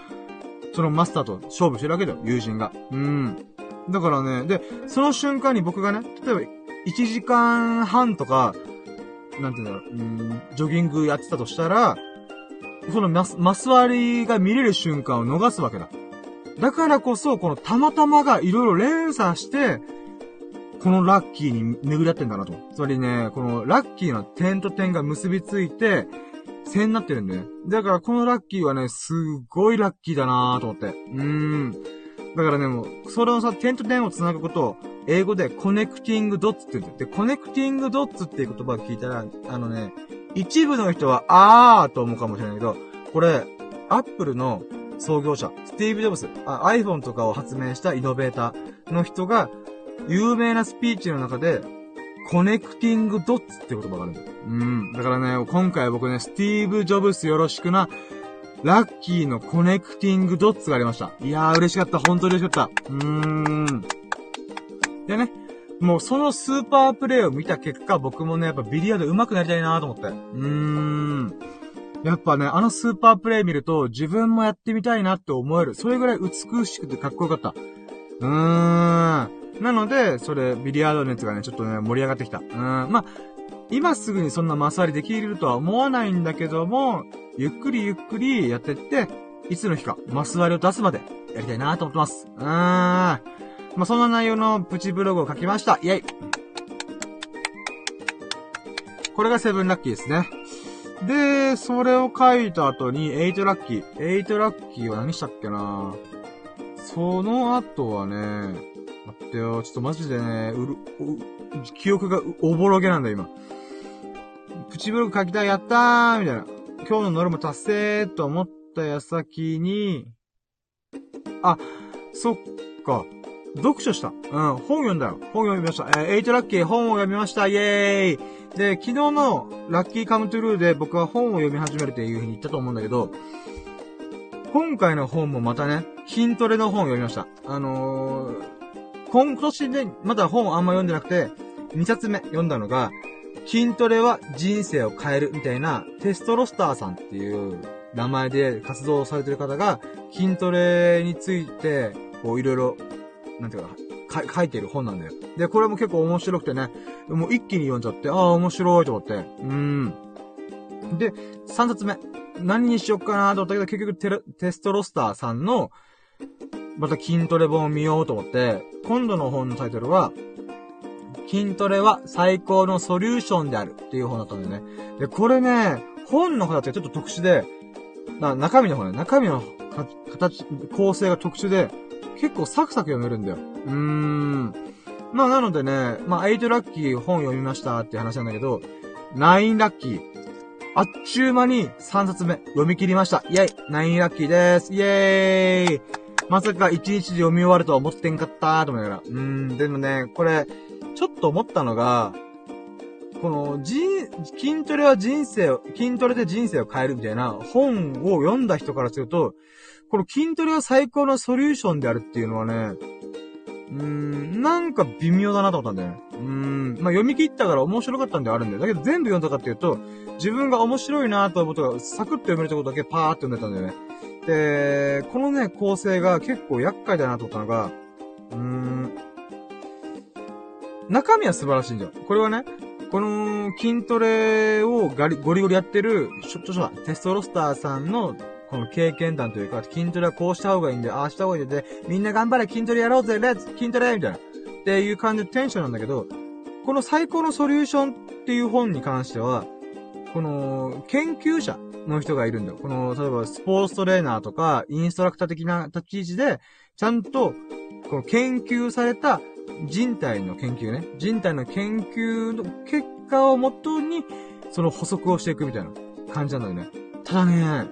そのマスターと勝負してるわけだよ、友人が。だからね、で、その瞬間に僕がね、例えば、1時間半とか、なんて言うんだろう、ジョギングやってたとしたら、そのマス割りが見れる瞬間を逃すわけだ。だからこそ、このたまたまがいろいろ連鎖して、このラッキーに巡り合ってんだなと。つまりね、このラッキーの点と点が結びついて、線になってるんだよね。だからこのラッキーはね、すごいラッキーだなぁと思って。だからね、もう、それをさ、点と点を繋ぐことを、英語でコネクティングドッツって言うんだよ。で、コネクティングドッツっていう言葉を聞いたら、一部の人は、あーと思うかもしれないけど、これ、アップルの創業者、スティーブ・ジョブス、iPhone とかを発明したイノベーターの人が、有名なスピーチの中で、コネクティングドッツって言葉があるんだよ。だからね、今回僕ね、スティーブ・ジョブスよろしくな、ラッキーのコネクティングドッツがありました。いやー、嬉しかった。本当に嬉しかった。でね、もうそのスーパープレイを見た結果、僕もね、やっぱビリヤード上手くなりたいなと思って。やっぱね、あのスーパープレイ見ると自分もやってみたいなって思える。それぐらい美しくてかっこよかった。なので、それ、ビリヤード熱がね、ちょっとね、盛り上がってきた。まあ、今すぐにそんなマス割りできるとは思わないんだけども、ゆっくりゆっくりやってって、いつの日かマス割りを出すまでやりたいなと思ってます。まあ、そんな内容のプチブログを書きました。イェイ。これがセブンラッキーですね。で、それを書いた後に、8ラッキー。8ラッキーは何したっけな。その後はね、待ってよ、ちょっとマジでね、記憶がおぼろげなんだ今。プチブログ書きたい、やったーみたいな。今日のノルマ達成と思った矢先に、あ、そっか。読書した。本読んだよ。本読みました。8ラッキー本を読みました。イェーイ。で、昨日のラッキーカムトゥルーで僕は本を読み始めるっていう風に言ったと思うんだけど、今回の本もまたね、筋トレの本を読みました。今年で、まだ本あんま読んでなくて、2冊目読んだのが、筋トレは人生を変えるみたいな、テストロスターさんっていう名前で活動されてる方が、筋トレについて、こういろいろ、なんていうかな、書いてる本なんだよ。で、これも結構面白くてね、もう一気に読んじゃって、ああ、面白いと思って。で、3冊目。何にしよっかなと思ったけど、結局テストロスターさんの、また筋トレ本を見ようと思って、今度の本のタイトルは、筋トレは最高のソリューションであるっていう本だったんだよね。で、これね、本の形がちょっと特殊で、中身の本ね、中身の形、構成が特殊で、結構サクサク読めるんだよ。まあなのでね、まあ8ラッキー本読みましたって話なんだけど、9ラッキー。あっちゅう間に3冊目読み切りました。イェイ !9 ラッキーでーす。イェーイ。まさか1日で読み終わるとは思ってんかったーと思いながら。でもね、これ、ちょっと思ったのが、この、筋トレは人生を、筋トレで人生を変えるみたいな本を読んだ人からすると、この筋トレは最高のソリューションであるっていうのはね、なんか微妙だなと思ったんだよね。まあ、読み切ったから面白かったんではあるんだよ。だけど全部読んだかっていうと、自分が面白いなと思うことがサクッと読めるってことだけパーって読んでたんだよね。で、このね、構成が結構厄介だなと思ったのが、中身は素晴らしいんだよ。これはね、この筋トレをゴリゴリやってる、テストロスターさんのこの経験談というか、筋トレはこうした方がいいんだよ、ああした方がいいんだよ、みんな頑張れ、筋トレやろうぜ、レッツ筋トレみたいな。っていう感じのテンションなんだけど、この最高のソリューションっていう本に関しては、この、研究者の人がいるんだよ。この、例えばスポーツトレーナーとか、インストラクター的な立ち位置で、ちゃんと、この研究された人体の研究ね。人体の研究の結果をもとに、その補足をしていくみたいな感じなんだよね。ただね、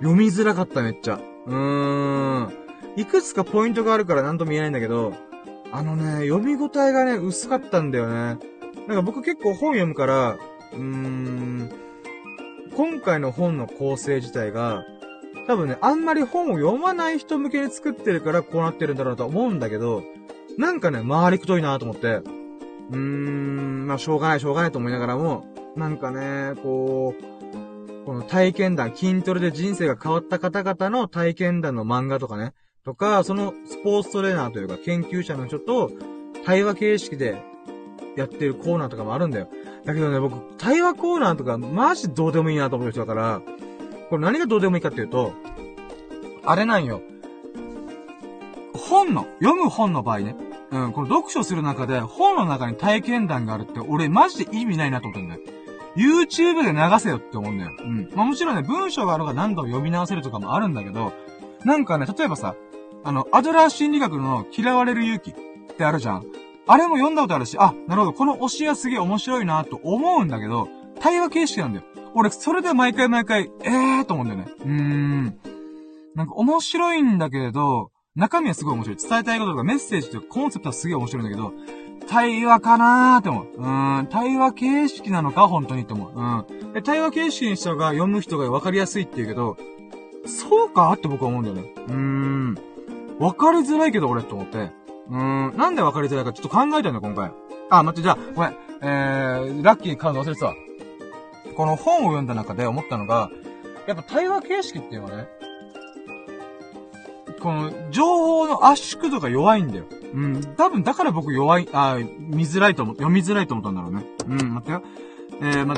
読みづらかっためっちゃ。いくつかポイントがあるから何とも言えないんだけど、あのね、読み応えがね、薄かったんだよね。なんか僕結構本読むから、今回の本の構成自体が、多分ね、あんまり本を読まない人向けに作ってるからこうなってるんだろうと思うんだけど、なんかね、回りくどいなと思って、まあしょうがないと思いながらも、なんかね、この体験談、筋トレで人生が変わった方々の体験談の漫画とかね、とか、そのスポーツトレーナーというか研究者の人と対話形式でやってるコーナーとかもあるんだよ。だけどね、僕、対話コーナーとかマジどうでもいいなと思う人だから、これ何がどうでもいいかっていうと、あれなんよ。読む本の場合ね、この読書する中で本の中に体験談があるって俺マジで意味ないなと思ったんだよ。YouTube で流せよって思うんだよ。まあ、もちろんね、文章があるのが何度も読み直せるとかもあるんだけど、なんかね、例えばさ、アドラー心理学の嫌われる勇気ってあるじゃん。あれも読んだことあるし、あ、なるほど、この教えはすげえ面白いなと思うんだけど、対話形式なんだよ。俺、それで毎回、と思うんだよね。なんか面白いんだけれど、中身はすごい面白い。伝えたいこととかメッセージとかコンセプトはすげえ面白いんだけど、対話かなーって思う。対話形式なのか本当にって思う。で、対話形式にした方が読む人が分かりやすいって言うけど、そうかって僕は思うんだよね。分かりづらいけど俺って思って。なんで分かりづらいかちょっと考えたんだ今回。あ、待って、じゃあ、ごめん。ラッキーカード忘れてたわ。この本を読んだ中で思ったのが、やっぱ対話形式っていうのはね、この情報の圧縮度が弱いんだよ。うん。多分だから僕弱い、見づらいと思、読みづらいと思ったんだろうね。うん、待ってよ。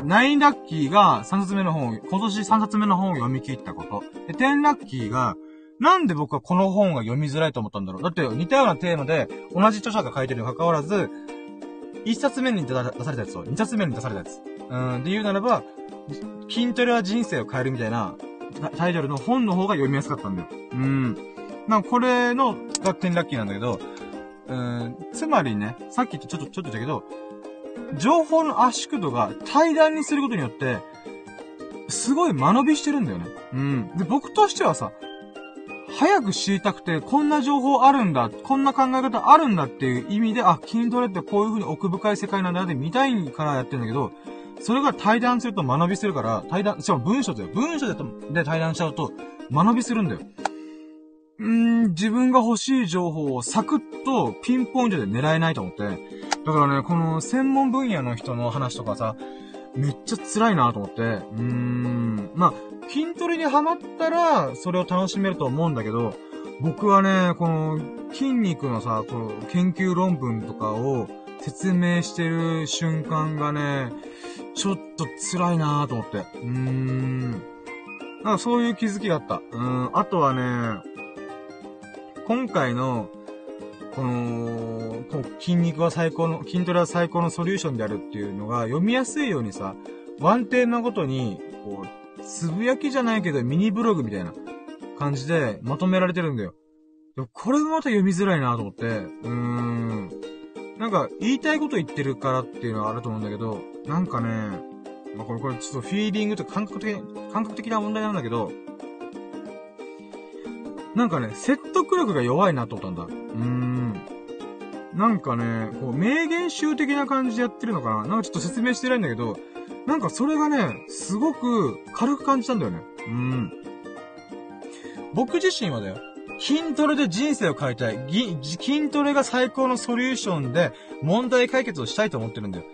ナインラッキーが3冊目の本を、今年3冊目の本を読み切ったこと。で、テンラッキーが、なんで僕はこの本が読みづらいと思ったんだろう。だって似たようなテーマで、同じ著者が書いてるに関わらず、1冊目に出されたやつと、2冊目に出されたやつ。で言うならば、筋トレは人生を変えるみたいなタイトルの本の方が読みやすかったんだよ。なんかこれのがテンラッキーなんだけど、つまりね、さっきちょっとだけど、情報の圧縮度が対談にすることによって、すごい間延びしてるんだよね。で、僕としてはさ、早く知りたくて、こんな情報あるんだ、こんな考え方あるんだっていう意味で、あ、筋トレってこういう風に奥深い世界なんだって見たいからやってるんだけど、それが対談すると間延びするから、しかも文章だよ。文章で対談しちゃうと、間延びするんだよ。自分が欲しい情報をサクッとピンポイントで狙えないと思って。だからね、この専門分野の人の話とかさ、めっちゃ辛いなと思って。まあ、筋トレにハマったら、それを楽しめると思うんだけど、僕はね、この筋肉のさ、この研究論文とかを説明してる瞬間がね、ちょっと辛いなと思って。なんかそういう気づきがあった。あとはね、今回の、この筋トレは最高のソリューションであるっていうのが、読みやすいようにさ、ワンテーマごとに、こう、つぶやきじゃないけど、ミニブログみたいな感じでまとめられてるんだよ。でもこれもまた読みづらいなと思って、なんか、言いたいこと言ってるからっていうのはあると思うんだけど、なんかね、まあ、これちょっとフィーリングとか感覚的な問題なんだけど、なんかね、説得力が弱いなと思ったんだ。なんかね、こう、名言集的な感じでやってるのかな？なんかちょっと説明してないんだけど、なんかそれがね、すごく軽く感じたんだよね。僕自身はだよ、筋トレで人生を変えたい。筋トレが最高のソリューションで問題解決をしたいと思ってるんだよ。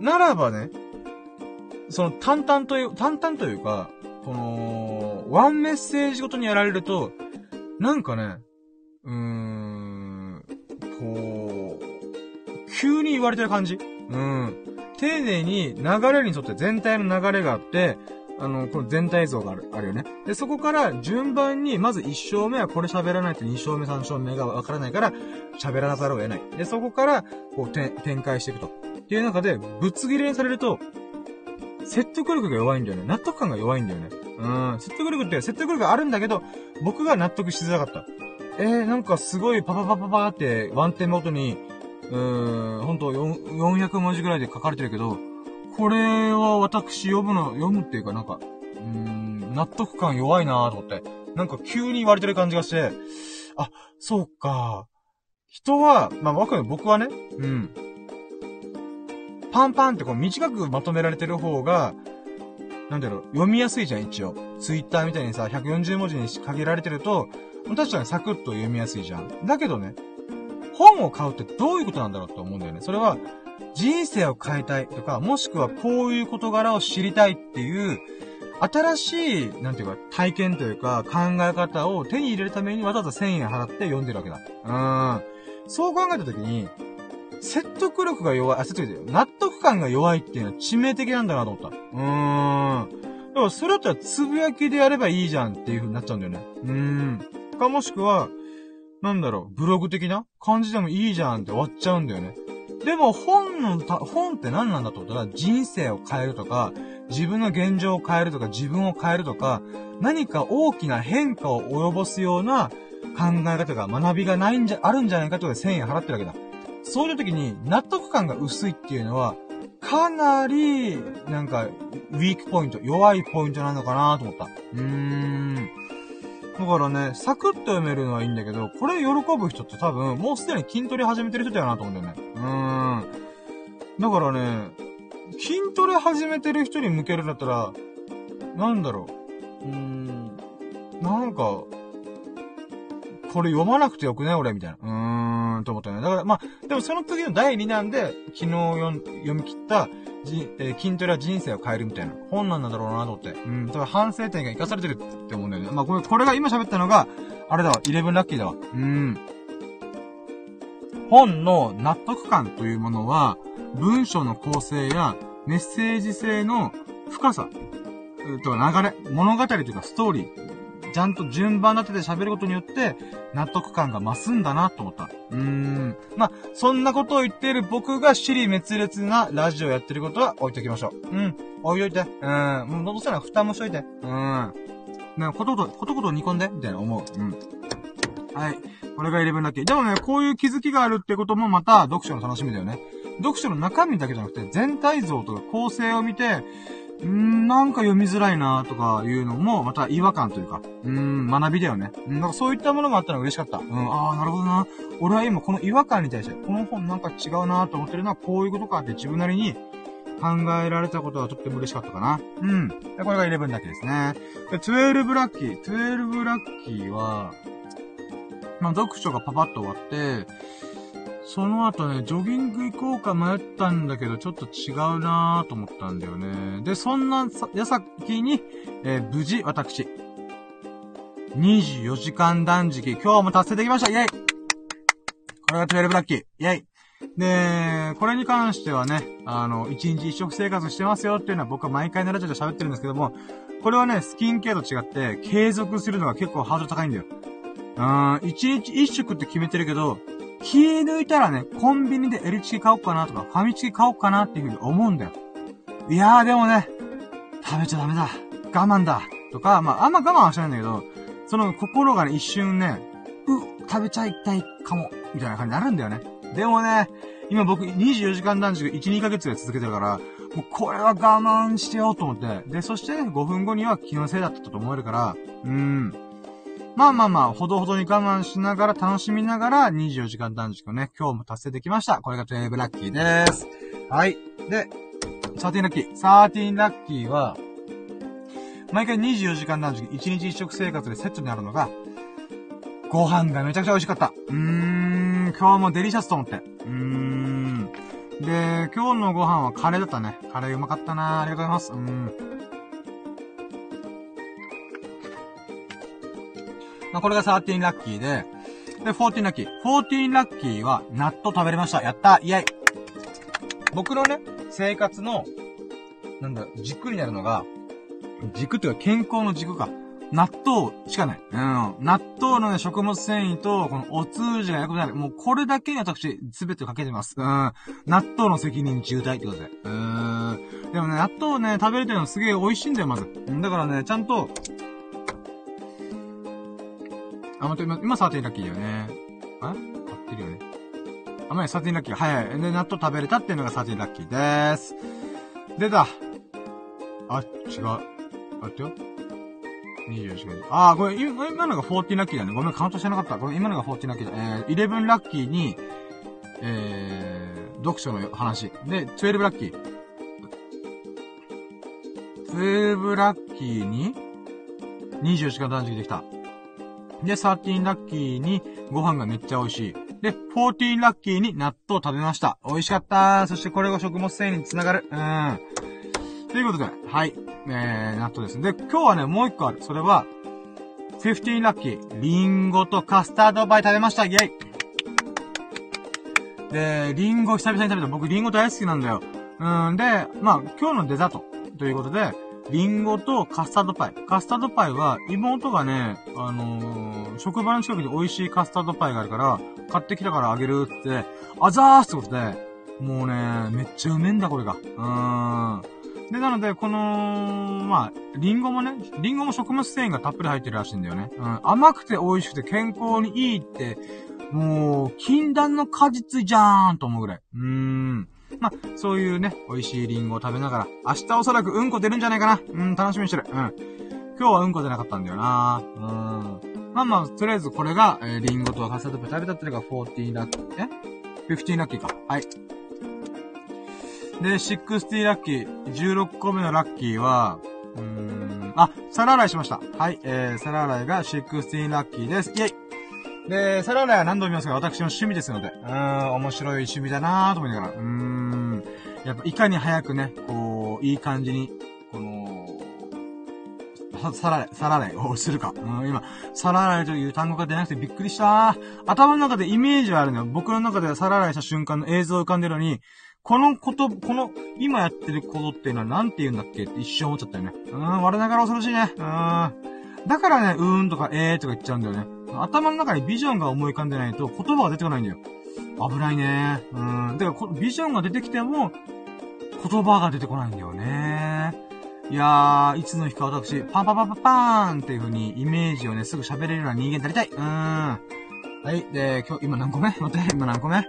ならばね、その淡々というか、この、ワンメッセージごとにやられると、なんかね、こう、急に言われてる感じ。丁寧に流れに沿って全体の流れがあって、この全体像があるよね。で、そこから順番に、まず1章目はこれ喋らないと2章目3章目がわからないから、喋らざるを得ない。で、そこから、こう、展開していくと。っていう中で、ぶつ切れにされると、説得力が弱いんだよね。納得感が弱いんだよね。説得力があるんだけど、僕が納得しづらかった。なんかすごいパパってワンテーマごとに、ほんと400文字ぐらいで書かれてるけど、これは私読むっていうかなんか、納得感弱いなぁと思って。なんか急に言われてる感じがして、あ、そうか。人は、まあ、僕はね、パンってこう短くまとめられてる方が、なんだろう、読みやすいじゃん、一応。ツイッターみたいにさ、140文字に限られてると、確かにサクッと読みやすいじゃん。だけどね、本を買うってどういうことなんだろうって思うんだよね。それは、人生を変えたいとか、もしくはこういう事柄を知りたいっていう、新しい、なんていうか、体験というか、考え方を手に入れるためにわざわざ1000円払って読んでるわけだ。そう考えたときに、納得感が弱いっていうのは致命的なんだなと思った。だからそれだったらつぶやきでやればいいじゃんっていう風になっちゃうんだよね。かもしくは、なんだろう、ブログ的な感じでもいいじゃんって終わっちゃうんだよね。でも本って何なんだと思ったら、人生を変えるとか、自分の現状を変えるとか、自分を変えるとか、何か大きな変化を及ぼすような考え方が、学びがあるんじゃないかとかで1000円払ってるわけだ。そういう時に納得感が薄いっていうのは、かなり、なんか、ウィークポイント、弱いポイントなのかなと思った。だからね、サクッと読めるのはいいんだけど、これ喜ぶ人って多分、もうすでに筋トレ始めてる人だよなと思うんだよね。だからね、筋トレ始めてる人に向けるんだったら、なんだろう。なんか、これ読まなくてよくない俺みたいな。と思ったね。だから、まあ、でもその次の第2弾で、昨日読み切った、筋トレは人生を変えるみたいな本なんだろうなと思って。うん、だから反省点が生かされてるって思うんだよね。まあ、これが今喋ったのが、あれだわ、11ラッキーだわ。本の納得感というものは、文章の構成やメッセージ性の深さ、流れ、物語というかストーリー、ちゃんと順番立てて喋ることによって、納得感が増すんだなと思った。まあ、そんなことを言っている僕が支離滅裂なラジオをやってることは置いておきましょう。置いといて。もうどうせなら蓋もしといて。なんかこと煮込んでみたいな思う。はい。これが11ラッキー。でもね、こういう気づきがあるってこともまた読書の楽しみだよね。読書の中身だけじゃなくて、全体像とか構成を見て、なんか読みづらいなとかいうのも、また違和感というか、学びだよね。なんかそういったものがあったのが嬉しかった。ああ、なるほどな。俺は今この違和感に対して、この本なんか違うなと思ってるのはこういうことかって自分なりに考えられたことはとっても嬉しかったかな。で、これが11ラッキーですね。で、12ラッキー。12ラッキーは、まあ、読書がパパッと終わって、その後ね、ジョギング行こうか迷ったんだけど、ちょっと違うなぁと思ったんだよね。で、そんな矢先に、無事、私、24時間断食、今日も達成できましたイェイ。これが12ラッキーイェイ。で、これに関してはね、1日1食生活してますよっていうのは僕は毎回のラジオで喋ってるんですけども、これはね、スキンケアと違って、継続するのが結構ハードル高いんだよ。1日1食って決めてるけど、気抜いたらね、コンビニでLチキ買おうかなとか、ファミチキ買おうかなっていうふうに思うんだよ。いやーでもね、食べちゃダメだ。我慢だ。とか、まあ、あんま我慢はしないんだけど、その心がね、一瞬ね、食べちゃいたいかも、みたいな感じになるんだよね。でもね、今僕24時間断食1、2ヶ月で続けてるから、もうこれは我慢してようと思って。で、そしてね、5分後には気のせいだったと思えるから、まあ、ほどほどに我慢しながら、楽しみながら、24時間断食をね、今日も達成できました。これが12ラッキーです。はい。で、13ラッキー。13ラッキーは、毎回24時間断食、1日1食生活でセットになるのが、ご飯がめちゃくちゃ美味しかった。今日もデリシャスと思って。で、今日のご飯はカレーだったね。カレーうまかったな。ありがとうございます。まあ、これが13ラッキーで、14ラッキー。14ラッキーは、納豆食べれました。やったイェイ。僕のね、生活の、軸になるのが、軸というか健康の軸か。納豆しかない。納豆のね、食物繊維と、このお通じが良くなる。もうこれだけに私、すべてをかけてます。納豆の責任重大ってことで。でもね、納豆ね、食べれてるのすげえ美味しいんだよ、まず。だからね、ちゃんと、今13ラッキーだよね。あれ合ってるよね。13ラッキー。はい。で、納豆食べれたっていうのが13ラッキーでーす。出た。あ、違う。あってよ。24時間。これ、今のが14ラッキーだね。ごめん、カウントしてなかった。ごめん、今のが14ラッキーだ。11ラッキーに、読書の話。で、12ラッキー。12ラッキーに、24時間断食できた。で、13ラッキーにご飯がめっちゃ美味しい。で、14ラッキーに納豆を食べました。美味しかったー。そしてこれが食物繊維につながる。ということで、はい。納豆です。で、今日はね、もう一個ある。それは、15ラッキー。リンゴとカスタードパイ食べました。イェイ。で、リンゴ久々に食べた。僕リンゴ大好きなんだよ。で、まあ、今日のデザートということで、リンゴとカスタードパイ。カスタードパイは、妹がね、職場の近くに美味しいカスタードパイがあるから、買ってきたからあげるって、あざーすってことで、もうね、めっちゃうめえんだ、これが。で、なので、この、まあ、リンゴも食物繊維がたっぷり入ってるらしいんだよね。甘くて美味しくて健康にいいって、もう、禁断の果実じゃーんと思うぐらい。まあ、そういうね、美味しいリンゴを食べながら、明日おそらくうんこ出るんじゃないかな。楽しみにしてる。今日はうんこ出なかったんだよな。とりあえずこれが、リンゴとカスタードパイ食べたっていうのが14ラッキー、15ラッキーか。はい。で、16ラッキー、16個目のラッキーは、皿洗いしました。はい、皿洗いが16ラッキーです。イェイ。で、皿洗いは何度も見ますが、私の趣味ですので、面白い趣味だなぁと思いながら、やっぱいかに早くね、こう、いい感じに、この、皿洗いをするか。今、皿洗いという単語が出なくてびっくりしたー。頭の中でイメージはあるのよ。僕の中では皿洗いした瞬間の映像浮かんでるのに、この、今やってることっていうのは何て言うんだっけって一瞬思っちゃったよね。我ながら恐ろしいね。だからね、とかとか言っちゃうんだよね。頭の中にビジョンが思い浮かんでないと言葉が出てこないんだよ。危ないね。だからビジョンが出てきても、言葉が出てこないんだよね。いやー、いつの日か私、パンパンパンパンパーンっていう風にイメージをね、すぐ喋れるような人間になりたい。はい。で、今何個目待って、今何個目は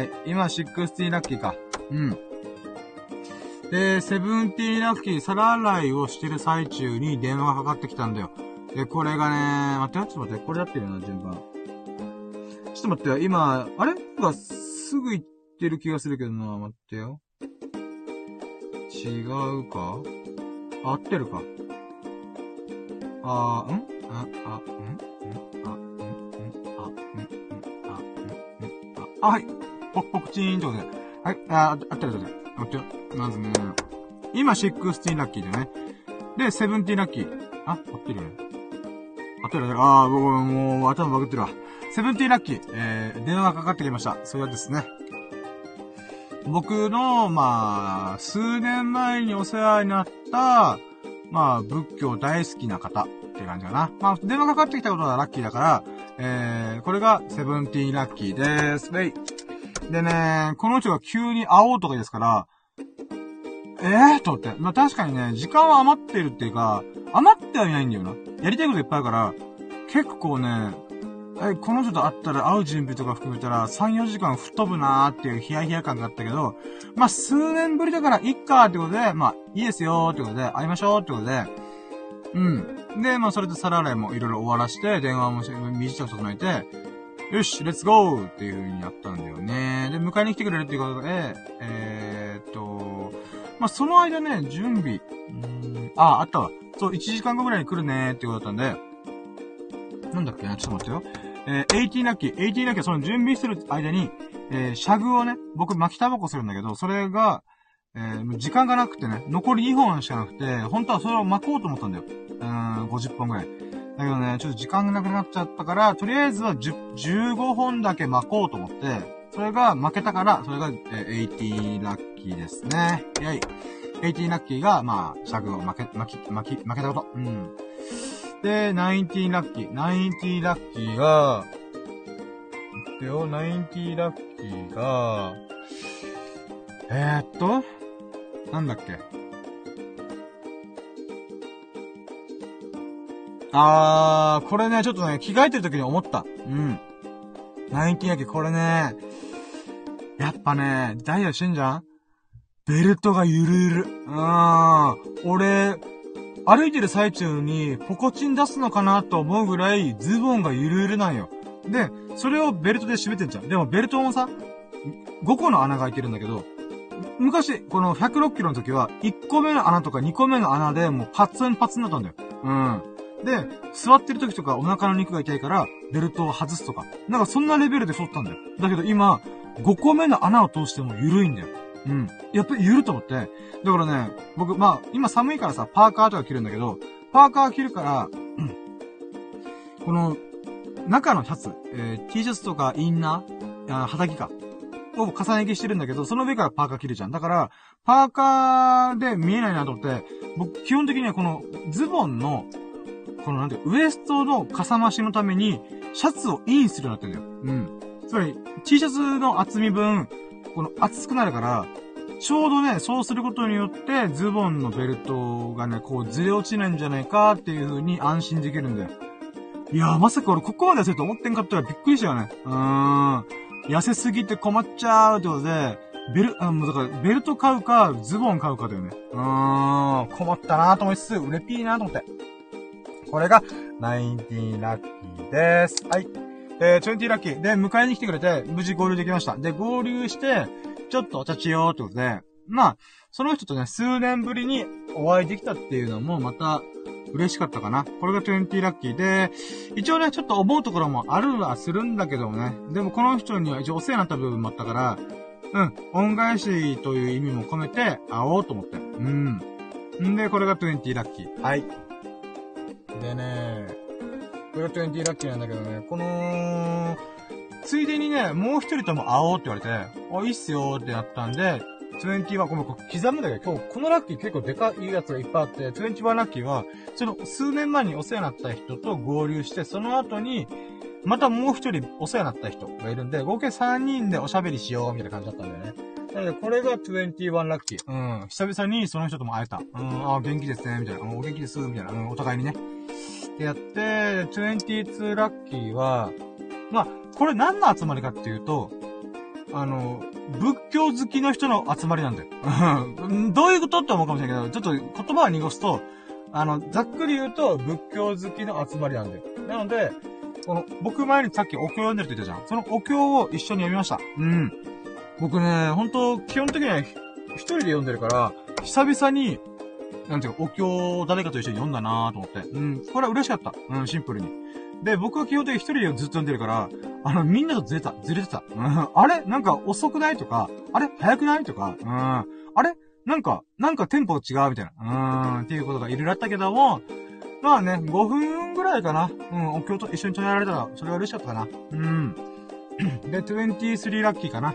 い。今、16ラッキーか。で、17ラッキー、皿洗いをしてる最中に電話がかかってきたんだよ。で、これがね、待って、ちょっと待って、これやってるよな、順番。ちょっと待ってよ、今、あれがすぐ行ってる気がするけどな、待ってよ。違うか合ってるかあー、んあ、あ、んあ、んあ、んあ、んあ、んあ、んあ、はいポクチーンとで。はい、合ってる。待ってよ。まずね、今、16ラッキーだよね。で、17ラッキー。あ、合ってるよね。合ってる。あー、もう、頭バグってるわ。17ラッキー。電話がかかってきました。それはですね。僕の、まあ、数年前にお世話になった、まあ、仏教大好きな方って感じかな。まあ、電話かかってきたことはラッキーだから、これが17ラッキーです。でね、この人が急に会おうとかですから、と思って。まあ、確かにね、時間は余ってるっていうか、余ってはいないんだよな。やりたいこといっぱいあるから、結構ね、この人と会ったら会う準備とか含めたら3、4時間吹っ飛ぶなーっていうヒヤヒヤ感があったけど、まあ、数年ぶりだからいっかーってことで、まあ、いいですよーってことで、会いましょうってことで、で、まあ、それで皿洗いもいろいろ終わらして、電話も短く整えて、よし、レッツゴーっていう風にやったんだよね。で、迎えに来てくれるっていうことで、まあ、その間ね、準備、あったわ。そう、1時間後ぐらいに来るねーってことだったんで、なんだっけな、ちょっと待ってよ。18ラッキーはその準備してる間に、シャグをね、僕巻きタバコするんだけど、それが、時間がなくてね、残り2本しかなくて、本当はそれを巻こうと思ったんだよ。50本ぐらい。だけどね、ちょっと時間がなくなっちゃったから、とりあえずは15本だけ巻こうと思って、それが巻けたから、それが、18ラッキーですね。イェイ。18ラッキーが、まあ、シャグを巻けたこと。で、19ラッキーが、待ってよ、19ラッキーが、なんだっけ。これね、ちょっとね、着替えてる時に思った。19ラッキー、これね、やっぱね、ダイヤしてんじゃん？ベルトがゆるゆる。俺、歩いてる最中に、ポコチン出すのかなと思うぐらい、ズボンがゆるゆるなんよ。で、それをベルトで締めてんじゃん。でもベルトもさ、5個の穴が開いてるんだけど、昔、この106キロの時は、1個目の穴とか2個目の穴で、もうパツンだったんだよ。で、座ってる時とかお腹の肉が痛いから、ベルトを外すとか。なんかそんなレベルで剃ったんだよ。だけど今、5個目の穴を通してもゆるいんだよ。やっぱりゆると思って。だからね、僕、まあ、今寒いからさ、パーカーとか着るんだけど、パーカー着るから、この、中のシャツ、T シャツとかインナー、肌着か、を重ね着してるんだけど、その上からパーカー着るじゃん。だから、パーカーで見えないなと思って、僕、基本的にはこの、ズボンの、このなんて、ウエストのかさ増しのために、シャツをインするようになってんだよ。つまり、T シャツの厚み分、この厚くなるから、ちょうどね、そうすることによって、ズボンのベルトがね、こう、ずれ落ちないんじゃないかっていう風に安心できるんだよ。いやー、まさか俺ここまで痩せると思ってんかったらびっくりしたよね。痩せすぎて困っちゃうってことで、もうだから、ベルト買うか、ズボン買うかだよね。困ったなーと思いつつ、うれぴーなーと思って。これが、19ラッキーです。はい。20ラッキー。で、迎えに来てくれて、無事合流できました。で、合流して、ちょっとお茶しようってことで、まあ、その人とね、数年ぶりにお会いできたっていうのも、また、嬉しかったかな。これが20ラッキーで、一応ね、ちょっと思うところもあるはするんだけどもね。でもこの人には一応お世話になった部分もあったから、恩返しという意味も込めて、会おうと思って。んで、これが20ラッキー。はい。でね、これが20ラッキーなんだけどね、この、ついでにね、もう一人とも会おうって言われて、あ、いいっすよーってやったんで、20は、この刻むんだけど、今日このラッキー結構でかいやつがいっぱいあって、21ラッキーは、その数年前にお世話になった人と合流して、その後に、またもう一人お世話になった人がいるんで、合計3人でおしゃべりしよう、みたいな感じだったんだよね。なので、これが21ラッキー。久々にその人とも会えた。あ、元気ですね、みたいな。お元気です、みたいな。お互いにね。ってやって、22ラッキーは、まあ、これ何の集まりかっていうと、仏教好きの人の集まりなんだよ。どういうことって思うかもしれないけど、ちょっと言葉を濁すと、ざっくり言うと、仏教好きの集まりなんだよ。なので、僕前にさっきお経を読んでるって言ったじゃん。そのお経を一緒に読みました。僕ね、ほんと、基本的には一人で読んでるから、久々に、なんていうか、お経を誰かと一緒に読んだなーと思って。これは嬉しかった。シンプルに。で、僕は基本的に一人でずっと読んでるから、みんなとずれてた。あれなんか遅くないとか、あれ早くないとか、あれなんかテンポ違うみたいな、っていうことがいろいろあったけども、まあね、5分ぐらいかな。お経と一緒に唱えられたら、それが嬉しかったかな。で、23ラッキーかな。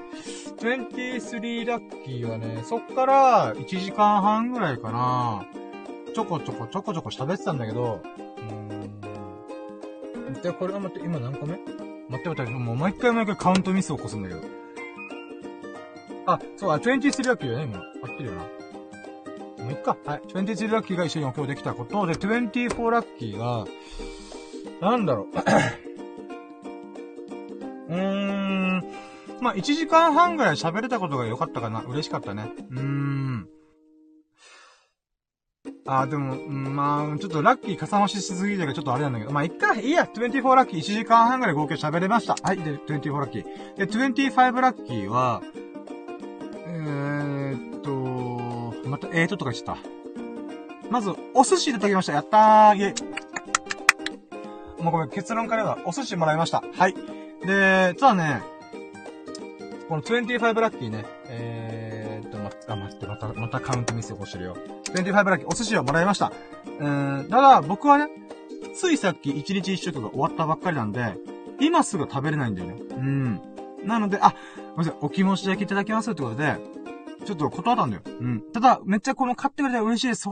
23ラッキーはね、そっから1時間半ぐらいかな。ちょこちょこ喋ってたんだけど、で、これが待って、今何個目？待って、もう毎回カウントミスを起こすんだけど。あ、そう、23ラッキーだね、今。合ってるよな。もういっか。はい。23ラッキーが一緒にお経できたこと。で、24ラッキーが、なんだろう。まあ、1時間半ぐらい喋れたことが良かったかな。嬉しかったね。あ、でも、まあ、ちょっとラッキーかさ増ししすぎたからちょっとあれなんだけど、まあ、いっか、いいや、24ラッキー1時間半ぐらい合計喋れました。はい、で、24ラッキー。で、25ラッキーは、また、とか言ってた。まず、お寿司いただきました。やったー、イェイ。もうごめん、結論からは、お寿司もらいました。はい。で、ただね、この25ラッキーね、またカウントミス起こしてるよ。25ラッキーお寿司をもらいました。ただ僕はね、ついさっき1日1食が終わったばっかりなんで、今すぐ食べれないんだよね。なので、あ、ごめんなさい、お気持ちだけいただきますってことで、ちょっと断ったんだよ。ただ、めっちゃ買ってくれて嬉しいです。申し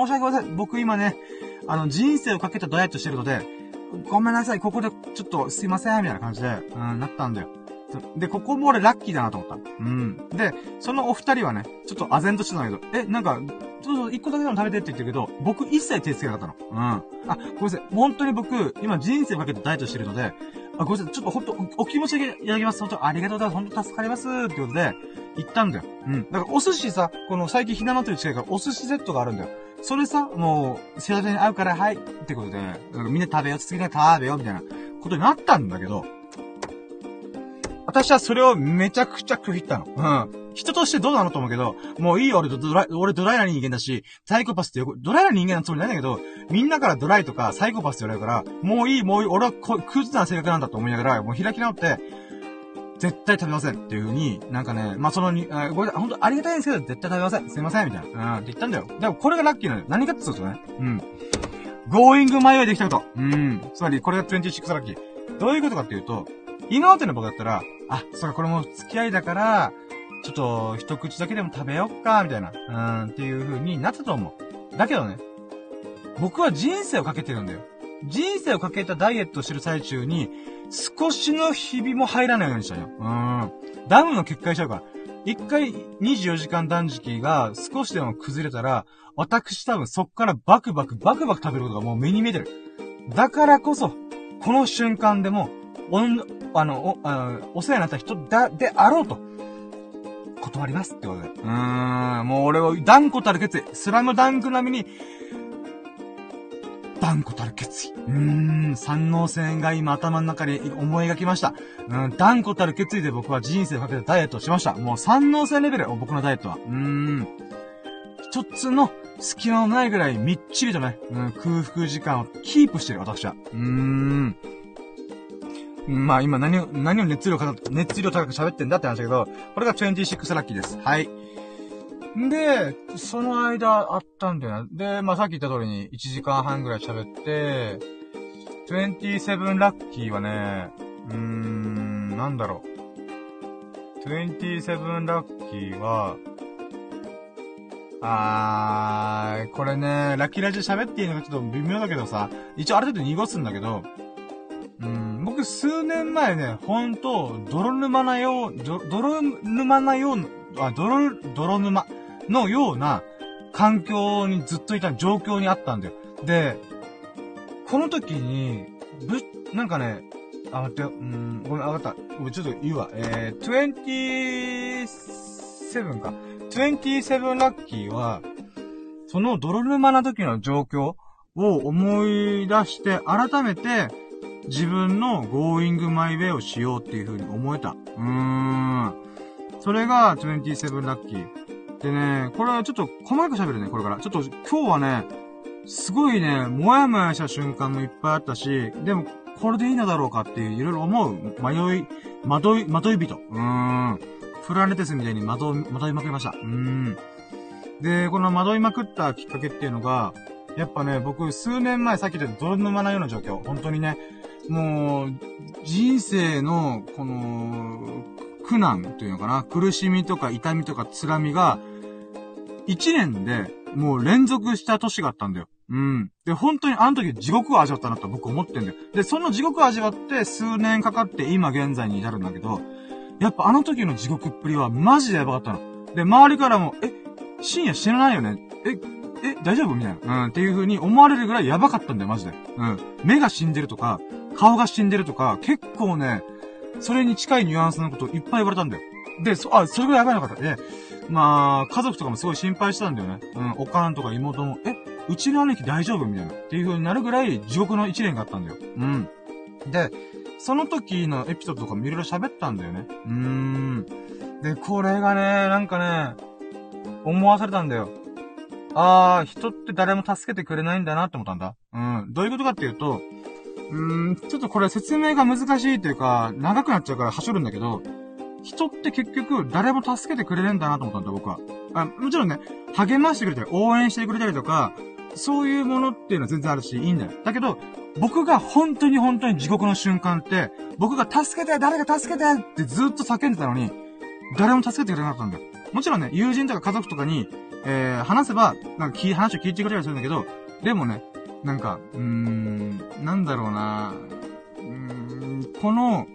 訳ございません。僕今ね、人生をかけたダイエットしてるので、ごめんなさい、ここでちょっとすいません、みたいな感じで、なったんだよ。で、ここも俺ラッキーだなと思った。で、そのお二人はね、ちょっと唖然としてたんだけど、なんか、ちょっと一個だけでも食べてって言ってるけど、僕一切手つけなかったの。あ、ごめんなさい。本当に僕、今人生をかけてダイエットしてるので、あ、ごめんなさい。ちょっと本当、お気持ちだけいただきます。本当ありがとうございます。本当助かります。ってことで、行ったんだよ。だからお寿司さ、この最近ひな祭り近いからお寿司セットがあるんだよ。それさ、もう、世話に合うから、はい。ってことで、みんな食べよう。次に食べよう。みたいなことになったんだけど、私はそれをめちゃくちゃ食い切ったの。人としてどうなのと思うけど、もういいよ、俺ドライな人間だし、サイコパスってよく、ドライな人間のつもりないんだけど、みんなからドライとかサイコパスって言われるから、もういい、俺はクズな性格なんだと思いながら、もう開き直って、絶対食べませんっていう風に、なんかね、まあ、ごめんなさい、ほんとありがたいんですけど、絶対食べません。すいません、みたいな。って言ったんだよ。でもこれがラッキーなのよ。何かって言うとね。Going my way できたこと。つまり、これが26ラッキー。どういうことかっていうと、今までの僕だったら、あ、それこれも付き合いだから、ちょっと一口だけでも食べよっか、みたいな、っていう風になったと思う。だけどね、僕は人生をかけてるんだよ。人生をかけたダイエットをしてる最中に、少しの日々も入らないようにしたよ。ダムの決壊しちゃうから。一回24時間断食が少しでも崩れたら、私多分そっからバクバク食べることがもう目に見えてる。だからこそ、この瞬間でも、お世話になった人であろうと、断りますってことで。もう俺は断固たる決意。スラムダンク並みに、断固たる決意。三能線が今頭の中に思い描きました。断固たる決意で僕は人生をかけてダイエットをしました。もう三能線レベル、僕のダイエットは。ちょっつの隙間のないぐらいみっちりとね、空腹時間をキープしてる、私は。まあ今何を熱量高く喋ってんだって話だけど、これが26ラッキーです。はい。で、その間あったんだよな。で、まあさっき言った通りに1時間半ぐらい喋って、27ラッキーはね、なんだろう。27ラッキーは、これね、ラッキーラジで喋っていいのがちょっと微妙だけどさ、一応ある程度濁すんだけど、僕数年前ね、ほんと、泥沼のような環境にずっといた状況にあったんだよ。で、この時に、なんかね、待って、ごめん、わかった。俺ちょっと言うわ。27か。27ラッキーは、その泥沼な時の状況を思い出して、改めて、自分の Going My Way をしようっていう風に思えた。それが27ラッキー。でね、これはちょっと細かく喋るね、これから。ちょっと今日はね、すごいね、もやもやした瞬間もいっぱいあったし、でも、これでいいのだろうかっていう、いろいろ思う、まとい人。フランレテスみたいにまといまくりました。で、このまといまくったきっかけっていうのが、やっぱね、僕、数年前、さっき言った泥沼なような状況、本当にね、もう、人生の、この、苦難というのかな、苦しみとか痛みとか辛みが、1年で、もう連続した年があったんだよ。で、本当にあの時地獄を味わったなと僕思ってんだよ。で、その地獄を味わって数年かかって今現在に至るんだけど、やっぱあの時の地獄っぷりはマジでやばかったの。で、周りからも、深夜死なないよね？大丈夫？みたいな。っていう風に思われるぐらいやばかったんだよ、マジで。目が死んでるとか、顔が死んでるとか、結構ね、それに近いニュアンスのことをいっぱい言われたんだよ。で、それぐらいやばいのかった。で、まあ、家族とかもすごい心配してたんだよね。おかんとか妹も、うちの兄貴大丈夫？みたいな。っていう風になるぐらい地獄の一年があったんだよ。で、その時のエピソードとかもいろいろ喋ったんだよね。で、これがね、なんかね、思わされたんだよ。人って誰も助けてくれないんだなって思ったんだ。どういうことかっていうと、ちょっとこれ説明が難しいというか、長くなっちゃうから端折るんだけど、人って結局誰も助けてくれるんだなと思ったんだ、僕は。もちろんね、励ましてくれたり、応援してくれたりとか、そういうものっていうのは全然あるし、いいんだよ。だけど、僕が本当に地獄の瞬間って、僕が助けて、誰か助けてってずっと叫んでたのに、誰も助けてくれなかったんだよ。もちろんね、友人とか家族とかに、話せば、なんか話を聞いてくれたりするんだけど、でもね、なんか、なんだろうな、この、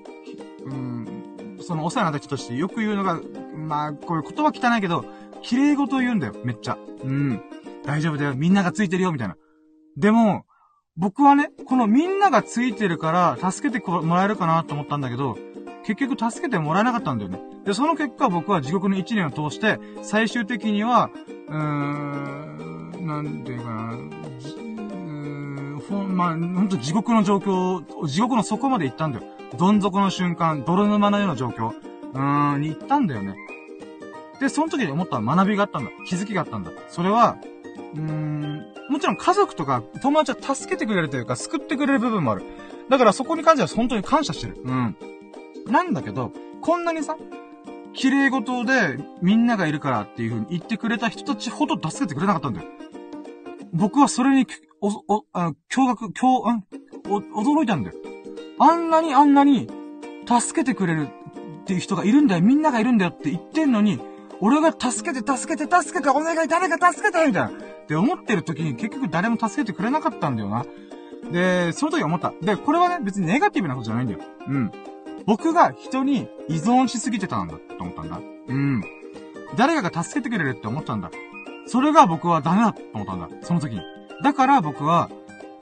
そのお世話になった人としてよく言うのが、まあ、これ言葉汚いけど、綺麗事を言うんだよ、めっちゃ。大丈夫だよ、みんながついてるよ、みたいな。でも、僕はね、このみんながついてるから、助けてもらえるかなと思ったんだけど、結局助けてもらえなかったんだよね。で、その結果僕は地獄の一年を通して、最終的には、なんていうかな、ほんと地獄の状況、地獄の底まで行ったんだよ。どん底の瞬間、泥沼のような状況、に行ったんだよね。で、その時に思った学びがあったんだ。気づきがあったんだ。それは、もちろん家族とか友達は助けてくれるというか、救ってくれる部分もある。だからそこに関しては本当に感謝してる。なんだけど、こんなにさ、綺麗事でみんながいるからっていう風に言ってくれた人たちほど助けてくれなかったんだよ。僕はそれに、驚いたんだよ。あんなに、助けてくれるっていう人がいるんだよ、みんながいるんだよって言ってんのに、俺が助けて、お願い誰か助けてみたいな。って思ってる時に結局誰も助けてくれなかったんだよな。で、その時思った。で、これはね、別にネガティブなことじゃないんだよ。僕が人に依存しすぎてたんだって思ったんだ。誰かが助けてくれるって思ったんだ。それが僕はダメだって思ったんだ。その時に。だから僕は、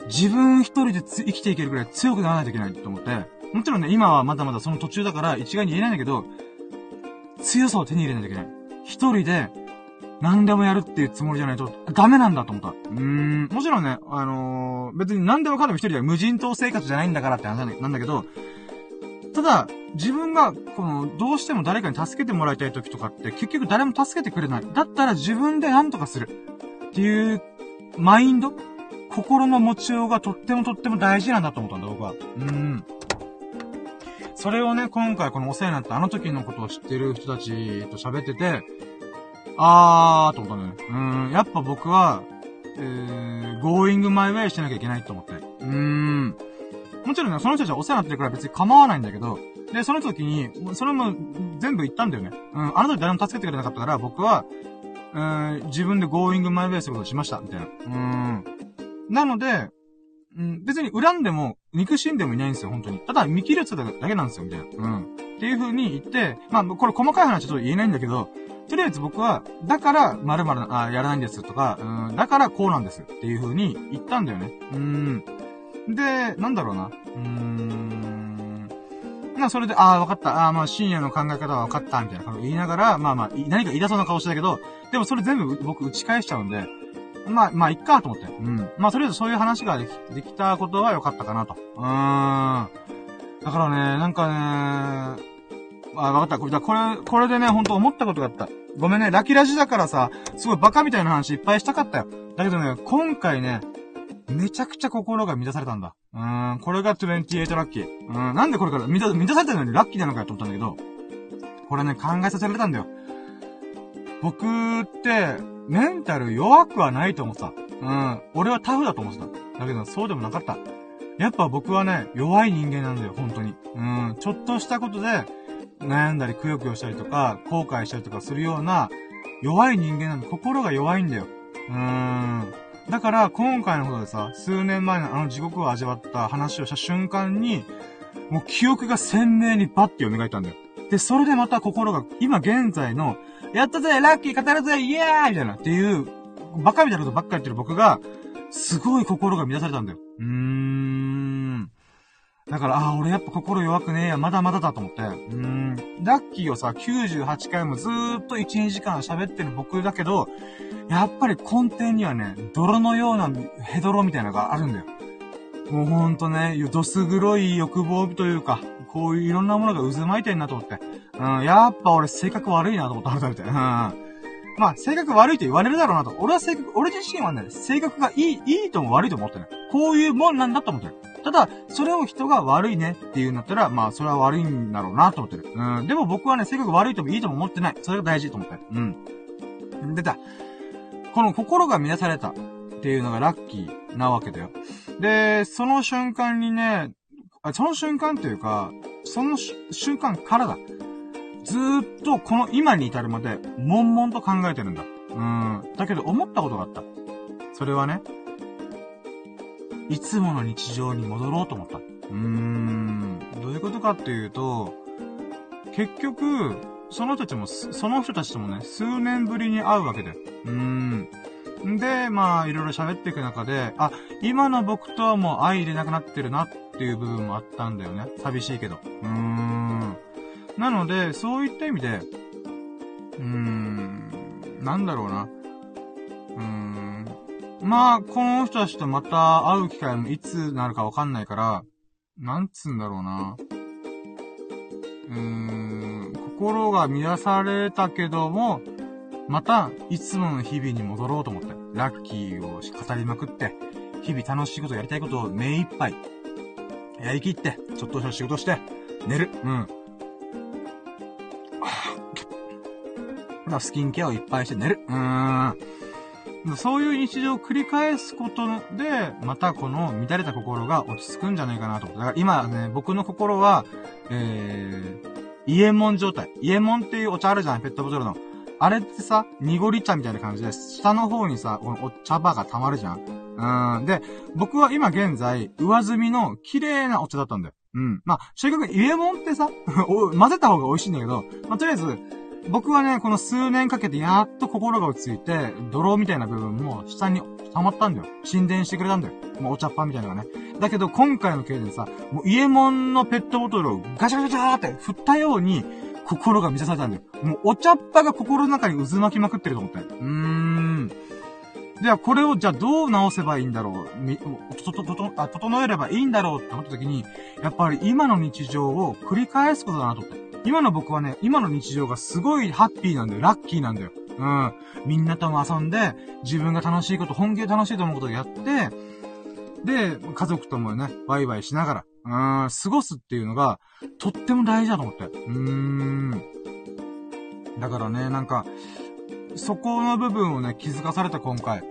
自分一人で生きていけるくらい強くならないといけないと思って、もちろんね、今はまだまだその途中だから一概に言えないんだけど、強さを手に入れないといけない。一人で、何でもやるっていうつもりじゃないと、ダメなんだと思った。もちろんね、別に何でもかんでも一人では無人島生活じゃないんだからって話なんだけど、ただ、自分が、この、どうしても誰かに助けてもらいたい時とかって、結局誰も助けてくれない。だったら自分で何とかする。っていう、マインド？心の持ちようがとっても大事なんだと思ったんだ、僕は。それをね、今回このお世話になったあの時のことを知ってる人たちと喋ってて、あーと思ったね。やっぱ僕は、going my way してなきゃいけないと思って。もちろんね、その人たちはお世話になってるから別に構わないんだけど、で、その時に、それも全部言ったんだよね。あの時誰も助けてくれなかったから、僕は、自分で going my way することをしました、みたいな。なので、別に恨んでも、憎しんでもいないんですよ、本当に。ただ、見切れてただけなんですよ、みたいな。っていう風に言って、まあ、これ細かい話はちょっと言えないんだけど、とりあえず僕は、だから、〇〇な、やらないんですとか、だからこうなんですっていう風に言ったんだよね。で、なんだろうな。まあ、それで、ああ、わかった。ああ、まあ、深夜の考え方はわかった、みたいなこと言いながら、まあ、何か言い出そうな顔してたけど、でもそれ全部僕打ち返しちゃうんで、まあ、いっか、と思って。まあ、とりあえずそういう話ができたことは良かったかなと。だからね、なんかね、あ、わかった。これでね、ほんと思ったことがあった。ごめんね、ラキラジだからさ、すごいバカみたいな話いっぱいしたかったよ。だけどね、今回ね、めちゃくちゃ心が満たされたんだ。これが28ラッキー。なんでこれから満たされたのにラッキーなのかと思ったんだけど、これね、考えさせられたんだよ。僕って、メンタル弱くはないと思ってた。俺はタフだと思ってた。だけど、そうでもなかった。やっぱ僕はね、弱い人間なんだよ、本当に。ちょっとしたことで、悩んだり、くよくよしたりとか、後悔したりとかするような、弱い人間なんだ。心が弱いんだよ。だから、今回のことでさ、数年前のあの地獄を味わった話をした瞬間に、もう記憶が鮮明にバッて蘇ったんだよ。で、それでまた心が、今現在の、やったぜラッキー語るぜイエーイみたいなっていう、バカみたいなことばっかり言ってる僕が、すごい心が乱されたんだよ。だから、ああ、俺やっぱ心弱くねえや、まだまだだと思って。ラッキーをさ、98回もずーっと1、2時間喋ってる僕だけど、やっぱり根底にはね、泥のようなヘドロみたいなのがあるんだよ。もうほんとね、どす黒い欲望というか、こういういろんなものが渦巻いてんなと思って。やっぱ俺性格悪いなと思った、改めて。まあ、性格悪いと言われるだろうなと。俺は俺自身はね、性格がいいとも悪いとも思ってない。こういうもんなんだと思ってる。ただ、それを人が悪いねっていうんだったら、まあ、それは悪いんだろうなと思ってる。でも僕はね、性格悪いともいいとも思ってない。それが大事と思ってる。出た。この心が乱されたっていうのがラッキーなわけだよ。で、その瞬間にね、その瞬間というか、その瞬間からだ。ずーっとこの今に至るまで、悶々と考えてるんだ。だけど思ったことがあった。それはね、いつもの日常に戻ろうと思った。どういうことかっていうと、結局、その人たちともね、数年ぶりに会うわけで。で、まあ、いろいろ喋っていく中で、あ、今の僕とはもう相入れなくなってるなっていう部分もあったんだよね。寂しいけど。なので、そういった意味で、なんだろうな。まあ、この人たちとまた会う機会もいつなるかわかんないから、なんつうんだろうな。心が乱されたけども、また、いつもの日々に戻ろうと思って、ラッキーを語りまくって、日々楽しいことやりたいことを目いっぱい、やりきって、ちょっとした仕事して、寝る。スキンケアをいっぱいして寝る。そういう日常を繰り返すことで、またこの乱れた心が落ち着くんじゃないかなと思って。だから今ね、僕の心は、伊右衛門状態。伊右衛門っていうお茶あるじゃん、ペットボトルの。あれってさ、濁り茶みたいな感じで、下の方にさ、このお茶葉が溜まるじゃん。で、僕は今現在、上澄みの綺麗なお茶だったんだよ。まあ、正確に伊右衛門ってさ、混ぜた方が美味しいんだけど、まあ、とりあえず、僕はね、この数年かけてやっと心が落ち着いて、泥みたいな部分も下に溜まったんだよ。沈殿してくれたんだよ。もうお茶っ葉みたいなのがね。だけど今回の経験でさ、もう伊右衛門のペットボトルをガチャガチャーって振ったように、心が満たされたんだよ。もうお茶っ葉が心の中に渦巻きまくってると思って。では、これをじゃあどう直せばいいんだろう、整えればいいんだろうって思った時に、やっぱり今の日常を繰り返すことだなと思って。今の僕はね、今の日常がすごいハッピーなんだよ。ラッキーなんだよ。うん。みんなとも遊んで、自分が楽しいこと、本気で楽しいと思うことをやって、で、家族ともね、ワイワイしながら、過ごすっていうのが、とっても大事だと思って。だからね、なんか、そこの部分をね、気づかされた今回。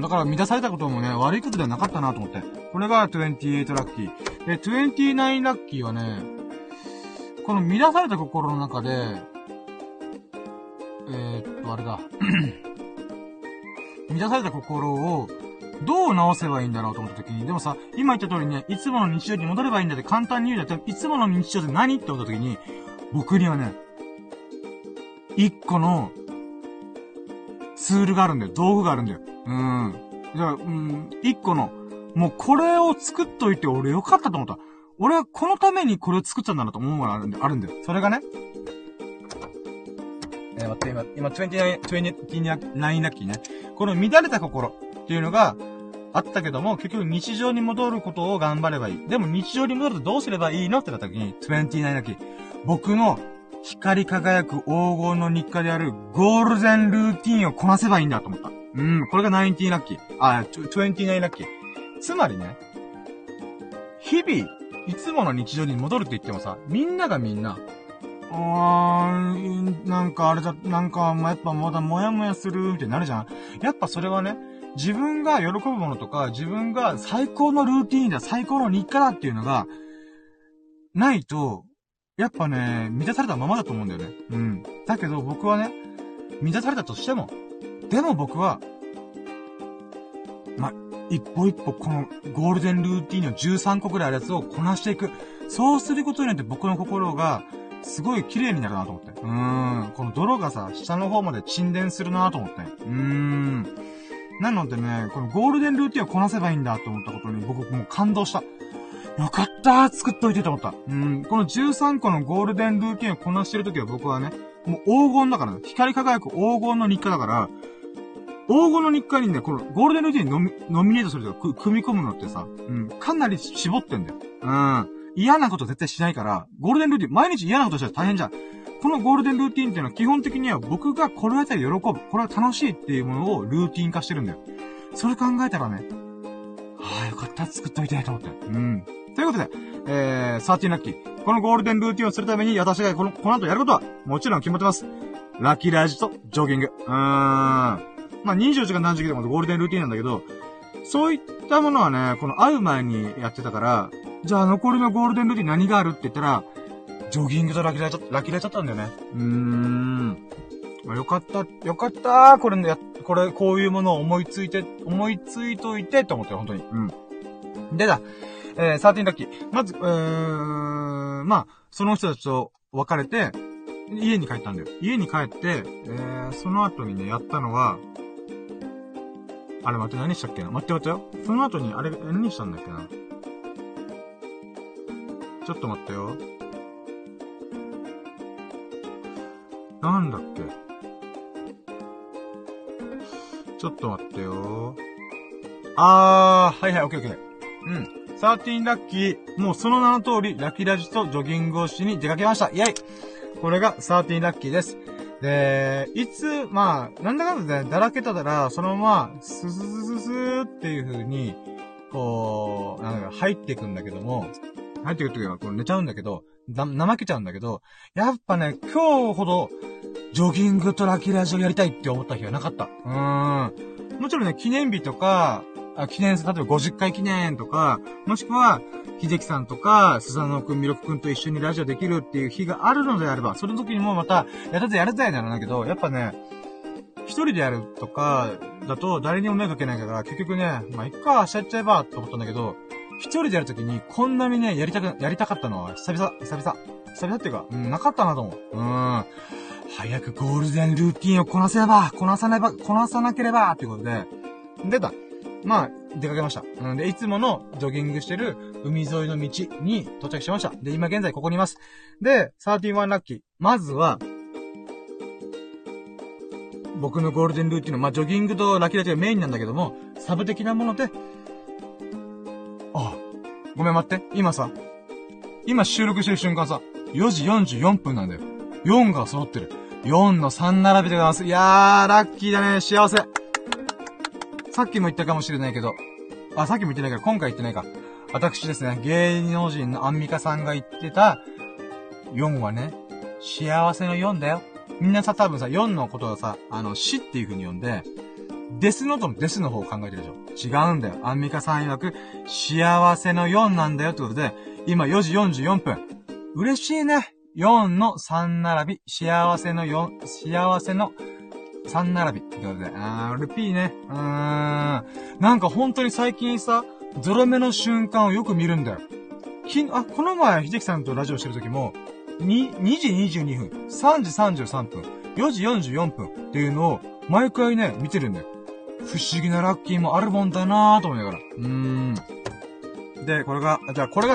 だから乱されたこともね、悪いことではなかったなと思って。これが28ラッキー。で、29ラッキーはね、この乱された心の中で、あれだ。乱された心を、どう直せばいいんだろうと思った時に、でもさ、今言った通りね、いつもの日常に戻ればいいんだって簡単に言うじゃん。いつもの日常って何って思った時に、僕にはね、一個の、ツールがあるんだよ。道具があるんだよ。じゃあ、一個の、もうこれを作っといて俺よかったと思った。俺はこのためにこれを作ったんだなと思うものあるんだよ。それがね、待って、今、29ラッキーね。この乱れた心っていうのがあったけども、結局日常に戻ることを頑張ればいい。でも日常に戻るとどうすればいいのってなった時に、29ラッキー。僕の光り輝く黄金の日課であるゴールデンルーティーンをこなせばいいんだと思った。これが19ラッキー。29ラッキー。つまりね、日々、いつもの日常に戻るって言ってもさ、みんながみんな、なんかあれだ、なんかやっぱまだモヤモヤするってなるじゃん。やっぱそれはね、自分が喜ぶものとか、自分が最高のルーティーンだ、最高の日課だっていうのが、ないと、やっぱね、満たされたままだと思うんだよね。だけど僕はね、満たされたとしても、でも僕は、一歩一歩このゴールデンルーティーンの13個くらいあるやつをこなしていく。そうすることによって僕の心が、すごい綺麗になるなと思って。この泥がさ、下の方まで沈殿するなと思って。なのでね、このゴールデンルーティーンをこなせばいいんだと思ったことに僕もう感動した。よかったー作っといてと思った。この13個のゴールデンルーティンをこなしてるときは僕はね、もう黄金だからね、光り輝く黄金の日課だから、黄金の日課にね、このゴールデンルーティンにノミネートするとか、組み込むのってさ、かなり絞ってんだよ。嫌なこと絶対しないから、ゴールデンルーティン、毎日嫌なことしたら大変じゃん。このゴールデンルーティンっていうのは基本的には僕がこれをやったら喜ぶ、これは楽しいっていうものをルーティン化してるんだよ。それ考えたらね、ああ、よかった、作っといて、と思って。ということで、13ラッキー。このゴールデンルーティンをするために、私がこの後やることは、もちろん決まってます。ラッキーラジとジョギング。24時間何時でもゴールデンルーティンなんだけど、そういったものはね、この会う前にやってたから、じゃあ残りのゴールデンルーティン何があるって言ったら、ジョギングとラッキーラジだったんだよね。よかった、よかったー、これね、こういうものを思いついといて、と思って、本当に。でだ、13ラッキー。まず、その人たちと別れて、家に帰ったんだよ。家に帰って、その後にね、やったのは、あれ待って、何したっけな待ってよ。その後に、あれ、何したんだっけなちょっと待ってよ。なんだっけちょっと待ってよ。はい、オッケーオッケー。13ラッキー。もうその名の通り、ラキラジとジョギングをしに出かけました。イェイ。これが13ラッキーです。で、なんだかんだね、だらけたら、そのまま、スーっていう風に、こう、入っていくんだけども、入っていくときはこう寝ちゃうんだけど、怠けちゃうんだけど、やっぱね、今日ほど、ジョギングとラキラジをやりたいって思った日はなかった。もちろんね、記念日とか、例えば50回記念とか、もしくは、秀樹さんとか、スサノオくん、ミロクくんと一緒にラジオできるっていう日があるのであれば、その時にもまた、やるぜなんだけど、やっぱね、一人でやるとか、だと誰にも迷惑かけないから、結局ね、いっか、明日やっちゃえば、と思ったんだけど、一人でやるときに、こんなにね、やりたかったのは、久々っていうか、なかったなと思う。早くゴールデンルーティンをこなさなければ、ってことで。出かけました。なので、いつものジョギングしてる海沿いの道に到着しました。で、今現在ここにいます。で、31ラッキー。まずは、僕のゴールデンルーティンの、ジョギングとラキラキがメインなんだけども、サブ的なもので、あ、ごめん待って、今さ、今収録してる瞬間さ、4時44分なんだよ。4が揃ってる。4の3並びでございます。いやー、ラッキーだね、幸せ。さっきも言ったかもしれないけど、あ、さっきも言ってないけど、今回言ってないか。私ですね、芸能人のアンミカさんが言ってた、4はね、幸せの4だよ。みんなさ、多分さ、4のことをさ、死っていう風に呼んで、デスノートのデスの方を考えてるでしょ。違うんだよ。アンミカさん曰く、幸せの4なんだよってことで、今4時44分。嬉しいね。4の3並び、幸せの4、幸せの3並びってことで、ルピーね。なんか本当に最近さ、ゾロ目の瞬間をよく見るんだよ。この前、秀樹さんとラジオしてる時も、2時22分、3時33分、4時44分っていうのを、毎回ね、見てるんだよ。不思議なラッキーもあるもんだなぁと思いながら。で、これが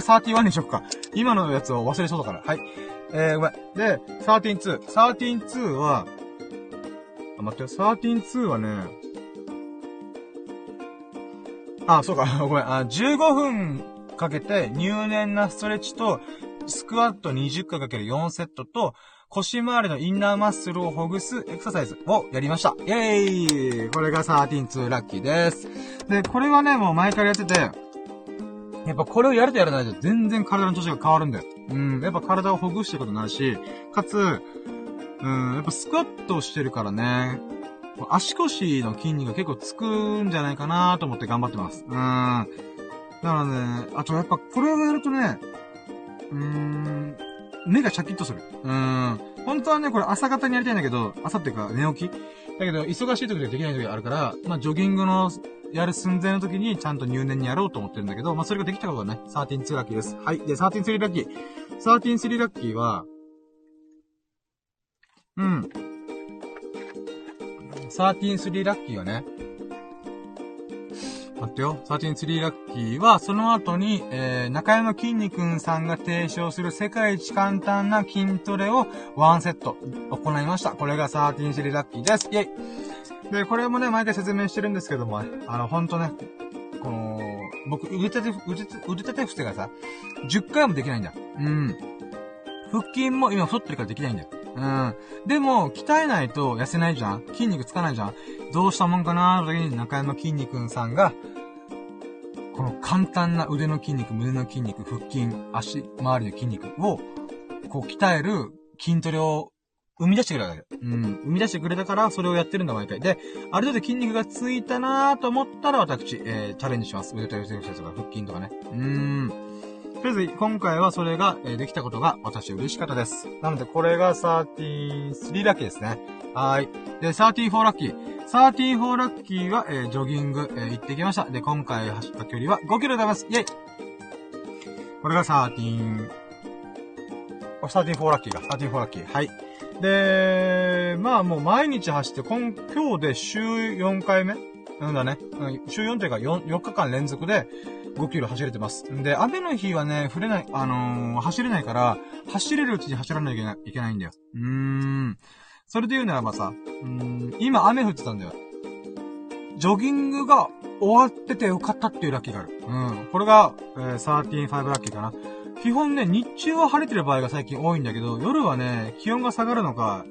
31にしよっか。今のやつを忘れそうだから。はい。ごめん。で、132。132は、待ってよ、132はね、そうか、ごめん。15分かけて入念なストレッチと、スクワット20回 ×4 セットと、腰回りのインナーマッスルをほぐすエクササイズをやりました。イェーイ！これが132ラッキーです。で、これはね、もう前からやってて、やっぱこれをやるとやらないと全然体の調子が変わるんだよ。やっぱ体をほぐしてることになるし、かつ、やっぱスクワットをしてるからね、足腰の筋肉が結構つくんじゃないかなと思って頑張ってます。だからね、あとやっぱこれをやるとね、目がシャキッとする。本当はね、これ朝方にやりたいんだけど、朝っていうか寝起きだけど、忙しい時でできない時があるから、ジョギングのやる寸前の時にちゃんと入念にやろうと思ってるんだけど、それができたことがね、132ラッキーです。はい。で、133ラッキー。133ラッキーは、133ラッキーはね、待ってよ。133ラッキーは、その後に、中山きんに君さんが提唱する世界一簡単な筋トレを1セット行いました。これが133ラッキーです。イェイ。で、これもね、毎回説明してるんですけども、ほんとね、僕、腕立て伏せがさ、10回もできないんだ。腹筋も今太ってるからできないんだよ。でも、鍛えないと痩せないじゃん、筋肉つかないじゃん、どうしたもんかなーと時に中山きんに君さんが、この簡単な腕の筋肉、胸の筋肉、腹筋、足周りの筋肉を、鍛える筋トレを生み出してくれたわけ。生み出してくれたから、それをやってるんだ、毎回。で、ある程度筋肉がついたなーと思ったら、私、チャレンジします。腕立て伏せとか腹筋とかね。とりあえず、今回はそれが、できたことが、私嬉しかったです。なので、これが33ラッキーですね。はい。で、34ラッキー。34ラッキーは、ジョギング、行ってきました。で、今回走った距離は5キロでございます。イェイ！これが34ラッキーが、34ラッキー。はい。で、もう毎日走って、今日で週4回目なんだね。週4というか4日間連続で、5キロ走れてます。で、雨の日はね、走れないから、走れるうちに走らなきゃいけないんだよ。それで言うならばさ、今雨降ってたんだよ。ジョギングが終わっててよかったっていうラッキーがある。これが、135ラッキーかな。基本ね、日中は晴れてる場合が最近多いんだけど、夜はね、気温が下がるのか、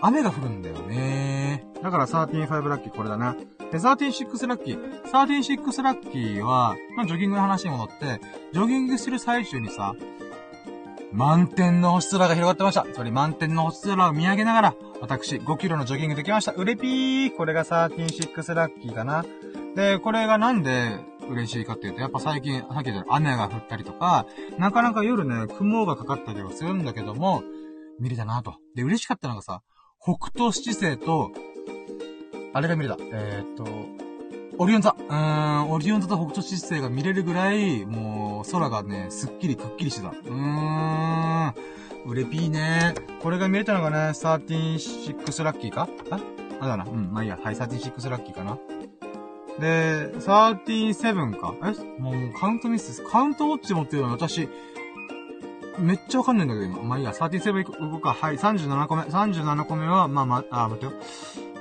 雨が降るんだよね。だから135ラッキーこれだな。で、136ラッキー。136ラッキーは、ジョギングの話に戻って、ジョギングする最中にさ、満天の星空が広がってました。それ満天の星空を見上げながら、私、5キロのジョギングできました。うれぴー。これが136ラッキーかな。で、これがなんで嬉しいかっていうと、やっぱ最近、さっき言ったように雨が降ったりとか、なかなか夜ね、雲がかかったりはするんだけども、見れたなと。で、嬉しかったのがさ、北斗七星と、あれが見れた。オリオン座。オリオン座と北斗七星が見れるぐらい、もう、空がね、すっきりくっきりしてた。うれぴーね。これが見れたのがね、136ラッキーかあだな。まあいいや。はい、136ラッキーかな。で、137か。もうカウントミスです。カウントウォッチ持ってるの私、めっちゃわかんないんだけど、今。まあいいや、37行こうか。はい、37個目。37個目は、待ってよ。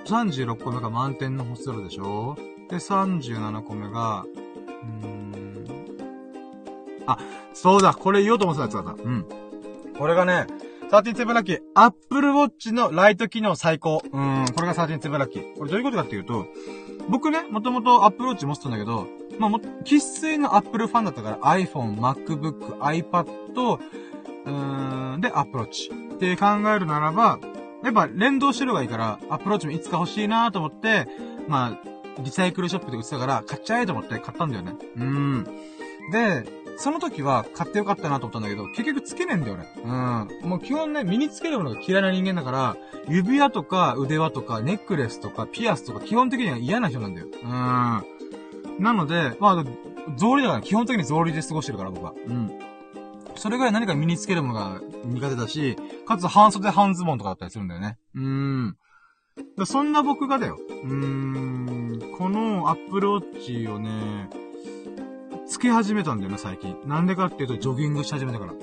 36個目が満点の星空でしょ。で、37個目が、あ、そうだ、これ言おうと思ってたやつだった。うん。これがね、13ラッキー、Apple Watch のライト機能最高。これが13ラッキー。これどういうことかっていうと、僕ね、もともと Apple Watch 持ってたんだけど、まあ、喫水の Apple ファンだったから iPhone、MacBook、iPad、で Apple Watch って考えるならば、やっぱ連動してる方がいいから、Apple Watch もいつか欲しいなと思って、まあ、リサイクルショップで売ってたから、買っちゃえと思って買ったんだよね。で、その時は買ってよかったなと思ったんだけど、結局つけねえんだよね。もう基本ね、身につけるものが嫌いな人間だから、指輪とか腕輪とかネックレスとかピアスとか基本的には嫌な人なんだよ。なので、まあ、草履だから、基本的に草履で過ごしてるから、僕は。それぐらい何か身につけるものが苦手だし、かつ半袖半ズボンとかだったりするんだよね。そんな僕がだよ。このApple Watchをね、つけ始めたんだよね、最近。なんでかっていうと、ジョギングし始めたから。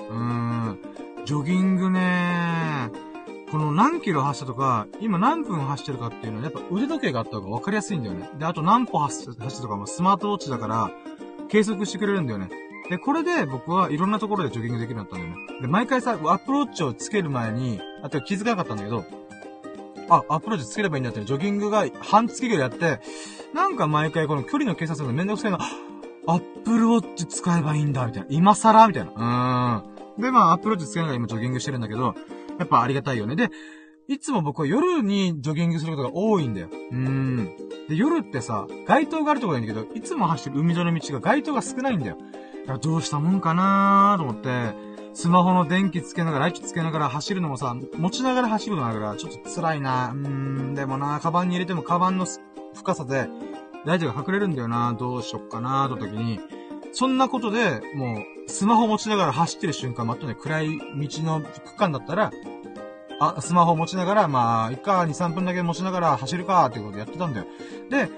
ジョギングね、この何キロ走ったとか、今何分走ってるかっていうのは、やっぱ腕時計があった方が分かりやすいんだよね。で、あと何歩走ったとかもスマートウォッチだから、計測してくれるんだよね。で、これで僕はいろんなところでジョギングできるようになったんだよね。で、毎回さ、Apple Watchをつける前に、あと気づかなかったんだけど、あ、Apple Watchつければいいんだって、ジョギングが半月ぐらいやって、なんか毎回この距離の計算するのめんどくさいな、Apple Watch 使えばいいんだ、みたいな。今更みたいな。で、まあ、Apple Watch つけながら今ジョギングしてるんだけど、やっぱありがたいよね。で、いつも僕は夜にジョギングすることが多いんだよ。で、夜ってさ、街灯があるところがいいんだけど、いつも走ってる海沿いの道が街灯が少ないんだよ。だからどうしたもんかなーと思って、スマホの電気つけながら、ライトつけながら走るのもさ、持ちながら走るのだから、ちょっと辛いな。でもな、カバンに入れてもカバンの深さで、ライトが隠れるんだよな。どうしよっかなーと時に、そんなことで、もう、スマホ持ちながら走ってる瞬間もあったね。暗い道の区間だったら、スマホ持ちながら、まあ、いっか、2、3分だけ持ちながら走るか、っていうことやってたんだよ。で、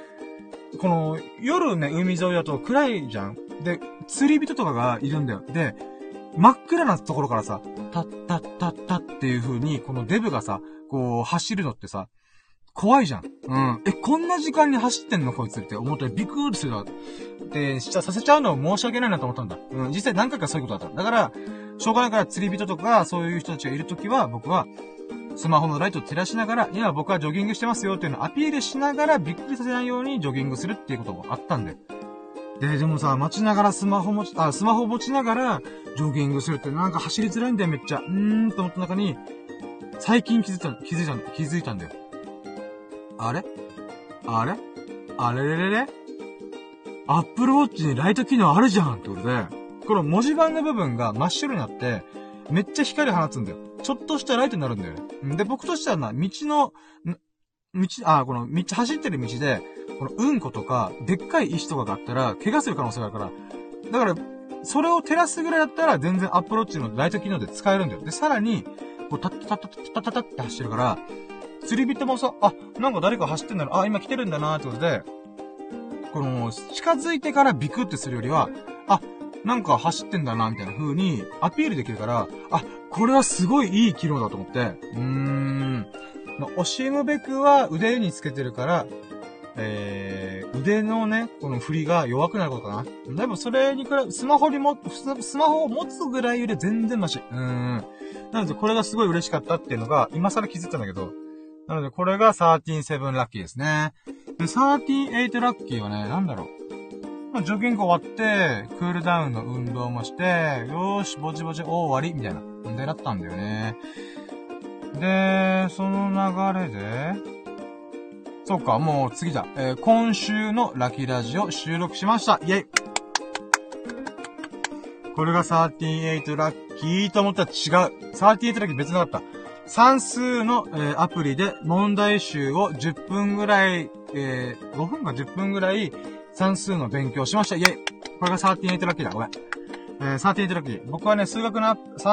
この、夜ね、海沿いだと暗いじゃん。で、釣り人とかがいるんだよ。で、真っ暗なところからさ、タッタッタッタっていう風に、このデブがさ、こう、走るのってさ、怖いじゃん。え、こんな時間に走ってんのこいつって思ったらビクーってするだって、させちゃうのは申し訳ないなと思ったんだ。実際何回かそういうことだった。だから、しょうがないから釣り人とか、そういう人たちがいるときは、僕は、スマホのライトを照らしながら、今僕はジョギングしてますよっていうのをアピールしながら、びっくりさせないようにジョギングするっていうこともあったんだよ。で、でもさ、スマホ持ちながら、ジョギングするってなんか走りづらいんだよ、めっちゃ。と思った中に、最近気づいたんだよ。あれ Apple Watch にライト機能あるじゃんってことで、この文字盤の部分が真っ白になって、めっちゃ光放つんだよ。ちょっとしたライトになるんだよね。で、僕としてはな、走ってる道で、このうんことか、でっかい石とかがあったら、怪我する可能性があるから、だから、それを照らすぐらいだったら、全然 Apple Watch のライト機能で使えるんだよ。で、さらに、こう、タッタッタッって走ってるから、釣り人もさ、なんか誰か走ってんだな、今来てるんだなーってことで、この、近づいてからビクってするよりは、なんか走ってんだな、みたいな風にアピールできるから、これはすごいいい機能だと思って、惜しむべくは腕につけてるから、腕のね、この振りが弱くなることかな。でもそれに比べ、スマホを持つぐらいより全然マシ。なのでこれがすごい嬉しかったっていうのが、今更気づいたんだけど、なので、これが13-7ラッキーですね。で、13-8ラッキーはね、なんだろう。まあ、ジョギング終わって、クールダウンの運動もして、よーし、ぼちぼち、終わり、みたいな、運動だったんだよね。で、その流れで、そっか、もう次だ。今週のラキラジオ収録しました。イェイ！これが13-8ラッキーと思ったら違う。13-8ラッキー別なかった。算数の、アプリで問題集を10分ぐらい、5分か10分ぐらい算数の勉強しました。イェイ！これが13-8ラッキーだ。ごめん。13-8ラッキー。僕はね、算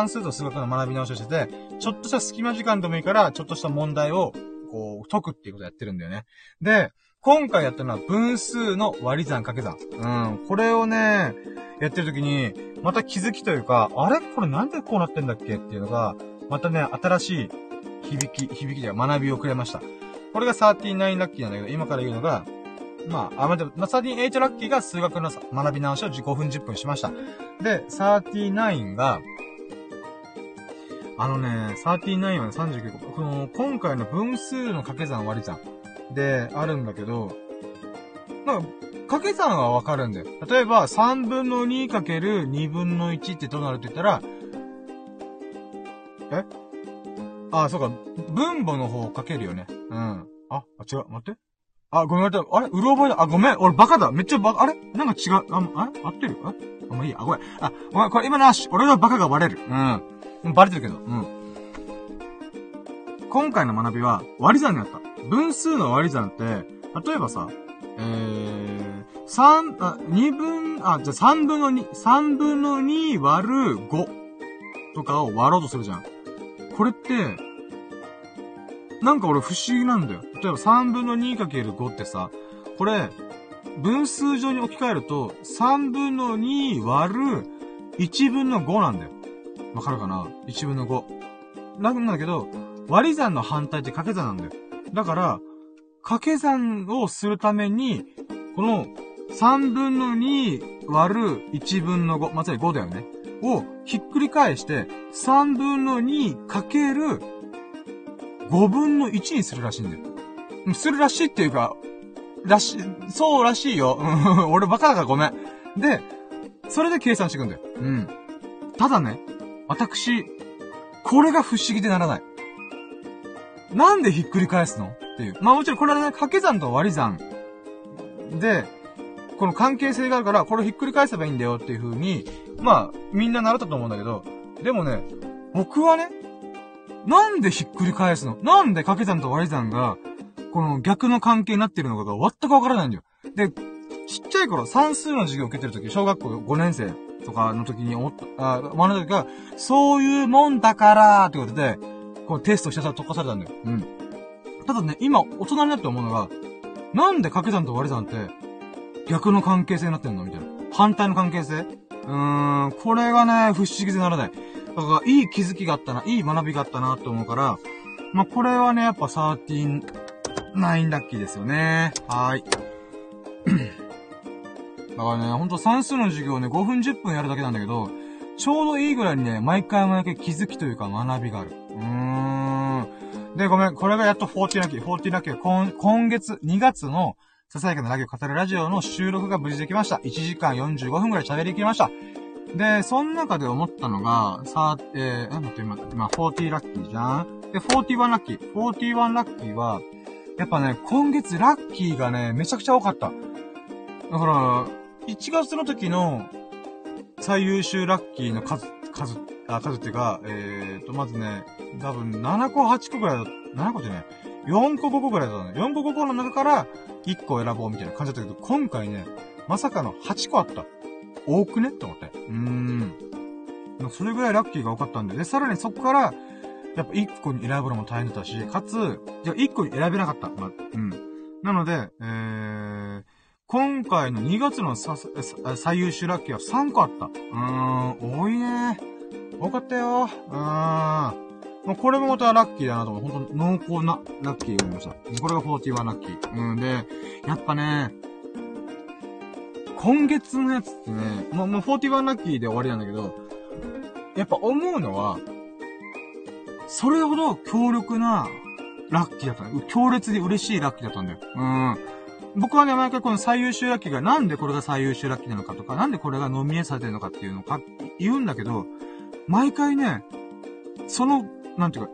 数と数学の学び直しをしてて、ちょっとした隙間時間でもいいから、ちょっとした問題を、こう、解くっていうことをやってるんだよね。で、今回やったのは分数の割り算掛け算。これをね、やってるときに、また気づきというか、あれ？これなんでこうなってんだっけっていうのが、またね、新しい響きで学びをくれました。これが39ラッキーなんだけど、今から言うのが、38ラッキーが数学の学び直しを5分10分しました。で、39が、39はね、39、この、今回の分数の掛け算割り算であるんだけど、掛け算はわかるんだよ。例えば、3分の 2×2 分の1ってどうなるって言ったら、そうか、分母の方をかけるよね。違う、待って。うろ覚えだ。ごめん、俺バカだ。めっちゃバカ、なんか違う。合ってる？もういいや、ごめん。ごめん、これ今の話、俺のバカがバレる。バレてるけど、今回の学びは、割り算になった。分数の割り算って、例えばさ、3分の2、3分の2割る5とかを割ろうとするじゃん。これって、なんか俺不思議なんだよ。例えば3分の 2×5 ってさ、これ、分数上に置き換えると、3分の2割る1分の5なんだよ。わかるかな？ 1 分の5。なんだけど、割り算の反対って掛け算なんだよ。だから、掛け算をするために、この3分の2割る1分の5、まあ、つまり5だよね。をひっくり返して、3分の2かける5分の1にするらしいんだよ。するらしいっていうか、そうらしいよ。俺バカだからごめん。で、それで計算していくんだよ。ただね、私、これが不思議でならない。なんでひっくり返すのっていう。もちろんこれはね、掛け算と割り算で、この関係性があるから、これをひっくり返せばいいんだよっていう風に、みんな習ったと思うんだけど、でもね、僕はね、なんでひっくり返すの？なんで掛け算と割り算が、この逆の関係になってるのかが全くわからないんだよ。で、ちっちゃい頃、算数の授業を受けてる時、小学校5年生とかの時に学んだ時が、そういうもんだからーってことで、このテストひたすら解かされたんだよ。ただね、今、大人になって思うのが、なんで掛け算と割り算って、逆の関係性になってんのみたいな。反対の関係性？これがね、不思議でならない。だから、いい気づきがあったな、いい学びがあったな、と思うから、これはね、やっぱ39ラッキーですよね。だからね、ほんと算数の授業をね、5分10分やるだけなんだけど、ちょうどいいぐらいにね、毎回毎回気づきというか学びがある。で、ごめん、これがやっと40ラッキー。40ラッキーは今月、2月の、ささやかなラジオを語るラジオの収録が無事できました。1時間45分くらい喋りきりました。で、その中で思ったのが、40ラッキーじゃん。で、41ラッキー。41ラッキーは、やっぱね、今月ラッキーがね、めちゃくちゃ多かった。だから、1月の時の最優秀ラッキーの数っていうか、まずね、多分7個8個くらいだ、7個じゃない。4個5個くらいだったね。4個5個の中から、1個選ぼうみたいな感じだったけど、今回ね、まさかの8個あった。多くねって思って。それぐらいラッキーが多かったんで、で、さらにそこから、やっぱ1個に選ぶのも大変だったし、かつ、1個に選べなかった。なので、今回の2月の最優秀ラッキーは3個あった。多いね。多かったよ。これもまたラッキーだなと思う。ほんと濃厚なラッキーがありました。これが41ラッキー。で、やっぱね、今月のやつってね、もう41ラッキーで終わりなんだけど、やっぱ思うのは、それほど強力なラッキーだったね。強烈で嬉しいラッキーだったんだよ。僕はね、毎回この最優秀ラッキーが、なんでこれが最優秀ラッキーなのかとか、なんでこれがノミネートされてるのかっていうのか、言うんだけど、毎回ね、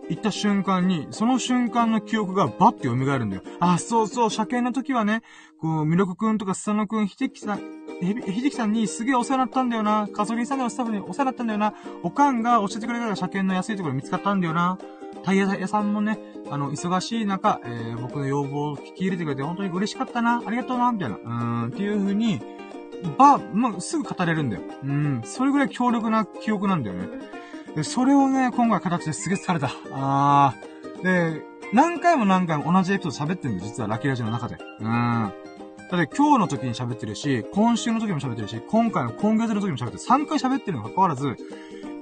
言った瞬間に、その瞬間の記憶がバッて蘇るんだよ。そうそう、車検の時はね、ミルクくんとかスサノくん、秀樹さんにすげえお世話になったんだよな。ガソリンスタンドのスタッフにお世話になったんだよな。おかんが教えてくれたから車検の安いところ見つかったんだよな。タイヤ屋さんもね、忙しい中、僕の要望を聞き入れてくれて本当に嬉しかったな。ありがとうな、みたいな。っていう風に、すぐ語れるんだよ。それぐらい強力な記憶なんだよね。で、それをね、今回形ですげえ疲れた。で、何回も同じエピソード喋ってるんで、実はラキラジの中で。だって今日の時に喋ってるし、今週の時も喋ってるし、今月の時も喋ってる。3回喋ってるにもかかわらず、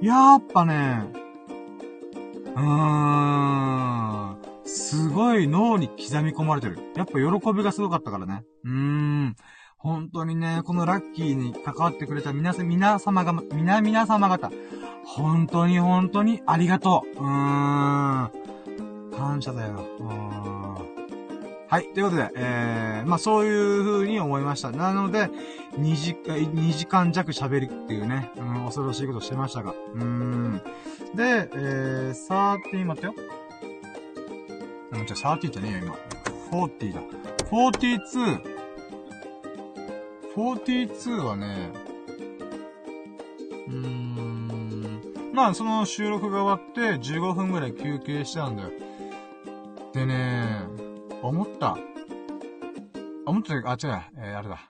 やっぱね、すごい脳に刻み込まれてる。やっぱ喜びがすごかったからね。本当にね、このラッキーに関わってくれた皆様方、本当に本当にありがとう。感謝だよ。はい。ということで、まあ、そういう風に思いました。なので、2時間弱喋るっていうね、恐ろしいことしてましたが。で、13、待ってよ。じゃあ13じゃねえよ、今。40だ。42はね、まあ、その収録が終わって15分ぐらい休憩してたんだよ。でね、あ、違う、あれだ。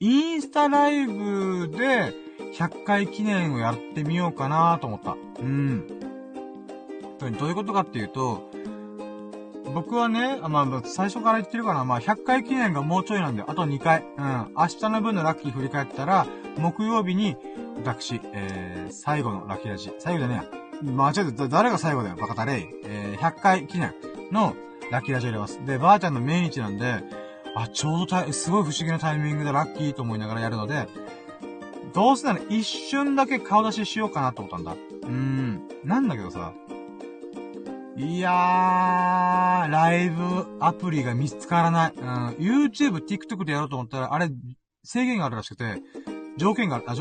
インスタライブで100回記念をやってみようかなと思った。どういうことかっていうと、僕はね、まあ、最初から言ってるから、まあ、100回記念がもうちょいなんだよ。あと2回。明日の分のラッキー振り返ったら、木曜日に、私、最後のラッキーラジ。最後じゃねえや。間違えた。誰が最後だよ。バカタレイ。100回記念のラッキーラジを入れます。で、ばあちゃんの命日なんで、あ、ちょうどすごい不思議なタイミングでラッキーと思いながらやるので、どうせなら一瞬だけ顔出ししようかなと思ったんだ。なんだけどさ、いやー、ライブアプリが見つからない。YouTube、TikTok でやろうと思ったら、あれ、制限があるらしくて、条件があるんだよ。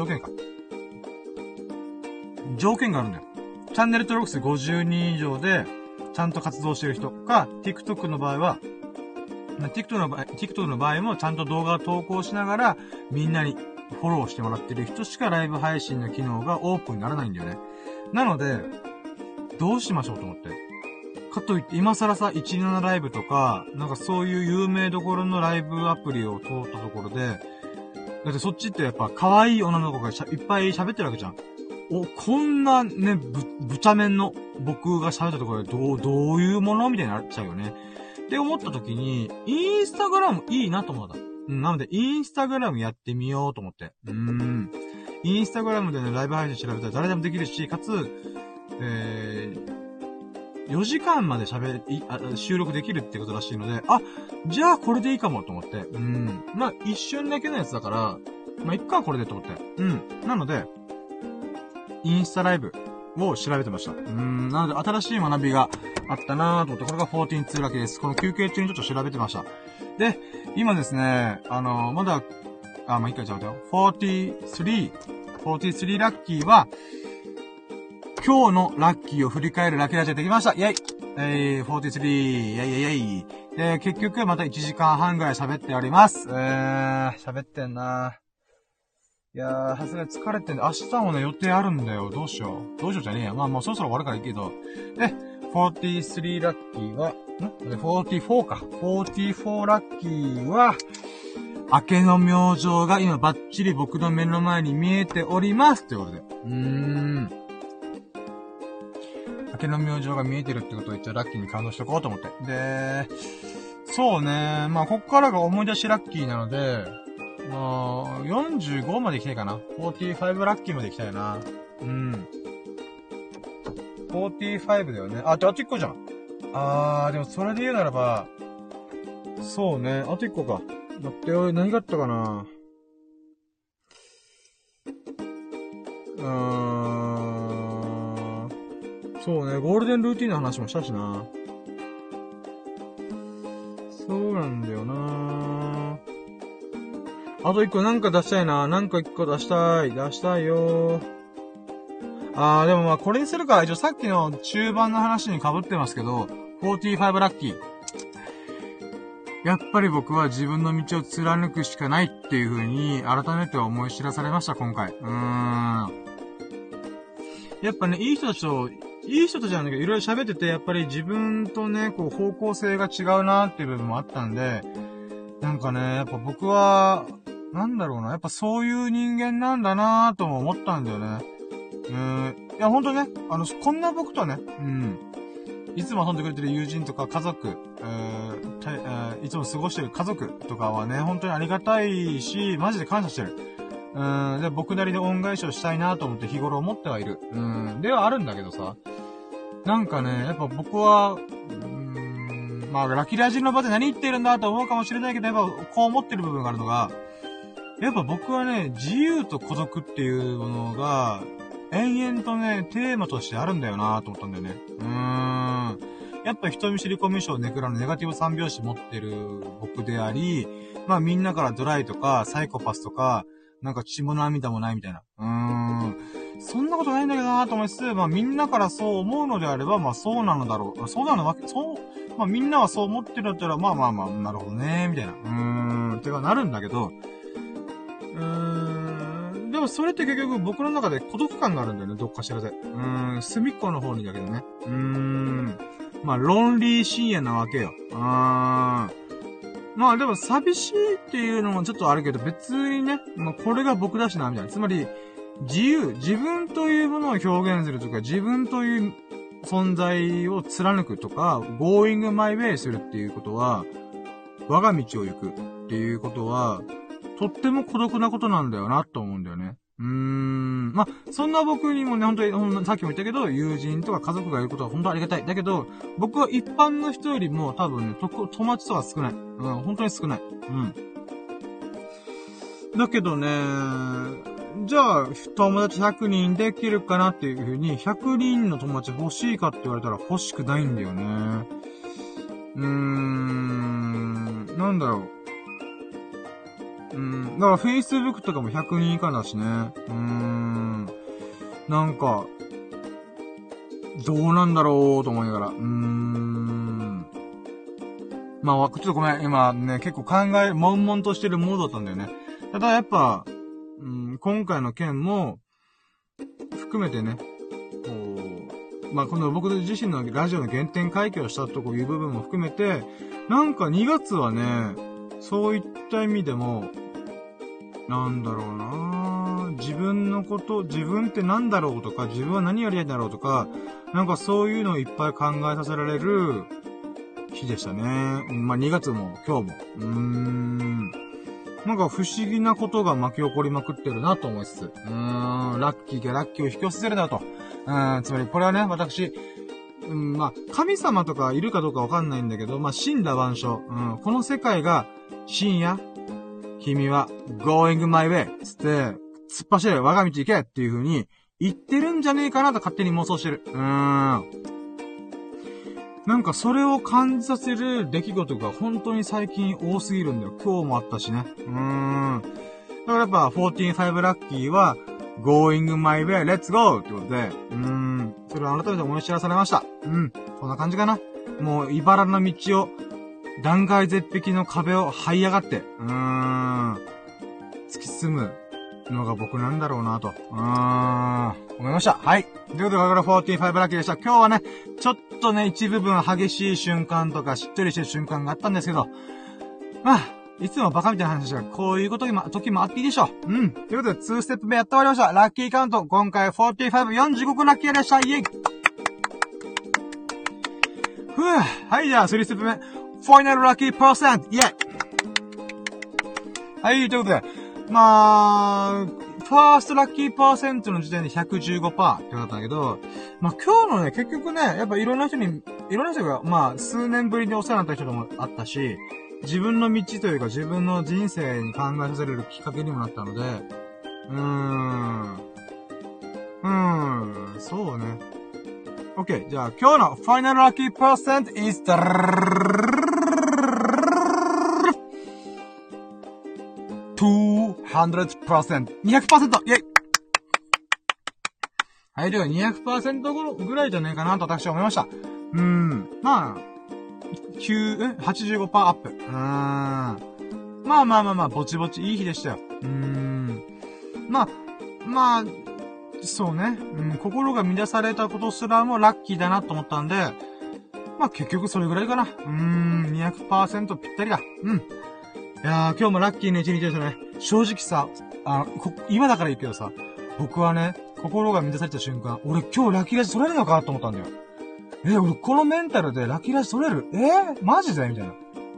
チャンネル登録数50人以上で、ちゃんと活動してる人か、TikTok の場合もちゃんと動画を投稿しながら、みんなにフォローしてもらってる人しかライブ配信の機能がオープンにならないんだよね。なので、どうしましょうと思って。かといって、今更さ、17ライブとか、なんかそういう有名どころのライブアプリを通ったところで、だってそっちってやっぱ可愛い女の子がいっぱい喋ってるわけじゃん。こんなね、ぶちゃめんの僕が喋ったところでどういうものみたいになっちゃうよね。って思った時に、インスタグラムいいなと思った。なので、インスタグラムやってみようと思って。インスタグラムでね、ライブ配信調べたら誰でもできるし、かつ、4時間まで収録できるってことらしいので、あ、じゃあこれでいいかもと思って。まあ、一瞬だけのやつだから、まあ、いっか、これでと思って。なので、インスタライブを調べてました。なので、新しい学びがあったなぁと思って、これが142ラッキーです。この休憩中にちょっと調べてました。で、今ですね、まだ、まあ、一回ちゃうとよ。43ラッキーは、今日のラッキーを振り返るラッキーラジオできました。イェイ！43、イェイイェイイェイ。結局また1時間半ぐらい喋っております。喋ってんな。いやー、さすがに疲れてんだ。明日もね、予定あるんだよ。どうしようじゃねえや。まあもうそろそろ終わるからいいけど。で、43ラッキーは、44ラッキーは、明けの明星が今バッチリ僕の目の前に見えております。ということで。明けの明星が見えてるってことを言ってラッキーに感動しとこうと思って。で、そうね。まあ、こっからが思い出しラッキーなので、まあ、45まで行きたいかな。45ラッキーまで行きたいな。45だよね。あと1個じゃん。でもそれで言うならば、そうね。あと1個か。だって、何があったかな。そうね、ゴールデンルーティンの話もしたしな。そうなんだよな。あと一個なんか出したいな。なんか一個出したいよ。でもまあこれにするか。一応さっきの中盤の話に被ってますけど、45ラッキー。やっぱり僕は自分の道を貫くしかないっていう風に改めて思い知らされました、今回。やっぱね、いい人たちなんだけど、いろいろ喋ってて、やっぱり自分とね、こう、方向性が違うなーっていう部分もあったんで、なんかね、やっぱ僕は、なんだろうな、やっぱそういう人間なんだなーとも思ったんだよね。いや、ほんとね、こんな僕とね、いつも遊んでくれてる友人とか家族、いつも過ごしてる家族とかはね、本当にありがたいし、マジで感謝してる。で、僕なりで恩返しをしたいなと思って日頃思ってはいる。ではあるんだけどさ、なんかね、やっぱ僕は、まあ、ラキラジの場で何言ってるんだと思うかもしれないけど、やっぱこう思ってる部分があるのが、やっぱ僕はね、自由と孤独っていうものが、延々とね、テーマとしてあるんだよなと思ったんだよね。やっぱ人見知りコミュ障ネクラのネガティブ三拍子持ってる僕であり、まあみんなからドライとか、サイコパスとか、なんか血も涙もないみたいな。そんなことないんだけどなと思いつつ、まあみんなからそう思うのであれば、まあそうなのだろう。そうなのわけ、まあみんなはそう思ってるんだったら、まあまあまあ、なるほどね、みたいな。ってかなるんだけど、でもそれって結局僕の中で孤独感があるんだよね、どっかしらで。隅っこの方にだけどね。まあ、ロンリー深夜なわけよ。まあでも寂しいっていうのもちょっとあるけど、別にね、まあこれが僕だしな、みたいな。つまり、自分というものを表現するとか、自分という存在を貫くとか、going my way するっていうことは、我が道を行くっていうことは、とっても孤独なことなんだよな、と思うんだよね。まあ、そんな僕にもね、ほんとにさっきも言ったけど、友人とか家族がいることは本当ありがたい。だけど、僕は一般の人よりも多分ね、友達とか少ない。本当に少ない。だけどね、じゃあ、友達100人できるかなっていうふうに、100人の友達欲しいかって言われたら欲しくないんだよね。なんだろう。だから Facebook とかも100人以下だしね。なんか、どうなんだろうと思いながら。まあ、ちょっとごめん。今ね、結構悶々としてるモードだったんだよね。ただやっぱ、今回の件も、含めてね、まあ、この僕自身のラジオの原点回帰をしたとこいう部分も含めて、なんか2月はね、そういった意味でも、なんだろうなぁ、自分のこと、自分ってなんだろうとか、自分は何やりたいんだろうとか、なんかそういうのをいっぱい考えさせられる日でしたね。まあ、2月も今日も。なんか不思議なことが巻き起こりまくってるなと思いつつ。ラッキーがラッキーを引き寄せるなと。つまりこれはね、私、まあ、神様とかいるかどうかわかんないんだけど、まあ、神羅万象。この世界が、深夜、君は going my way つって、突っ走れ、我が道行けっていう風に言ってるんじゃねえかなと勝手に妄想してる。なんかそれを感じさせる出来事が本当に最近多すぎるんだよ。今日もあったしね。だからやっぱ145ラッキーは going my way, let's go! ってことで、それを改めて思い知らされました。こんな感じかな。もう茨の道を断崖絶壁の壁を這い上がって、突き進むのが僕なんだろうなと、思いました。はい。ということで、これから45ラッキーでした。今日はね、ちょっとね、一部分激しい瞬間とか、しっとりしてる瞬間があったんですけど、まあ、いつもバカみたいな話が、こういうこと今、時もあっていいでしょう。ということで、2ステップ目やって終わりました。ラッキーカウント、今回45、45個ラッキーでした。イェイふぅ。はい、じゃあ、3ステップ目。ファイナルラッキーパーセントイェイはい、ということで、まあ、ファーストラッキーパーセントの時点で 115% ってことだったんだけど、まあ今日のね、結局ね、やっぱいろんな人が、まあ、数年ぶりにお世話になった人もあったし、自分の道というか自分の人生に考えさせられるきっかけにもなったので、そうね。OK、じゃあ今日のファイナルラッキーパーセント is200%。200%！ イェイ！はい、では 200% ぐらいじゃねえかなと私は思いました。まあ、85% アップ。まあまあまあまあ、ぼちぼちいい日でしたよ。まあ、そうね。心が乱されたことすらもラッキーだなと思ったんで、まあ結局それぐらいかな。200% ぴったりだ。いやー、今日もラッキーな一日でしたね。正直さ、今だから言うけどさ、僕はね、心が乱された瞬間、俺今日ラッキーラジ取れるのかと思ったんだよ。俺このメンタルでラッキーラジ取れる？マジでみたいな。っ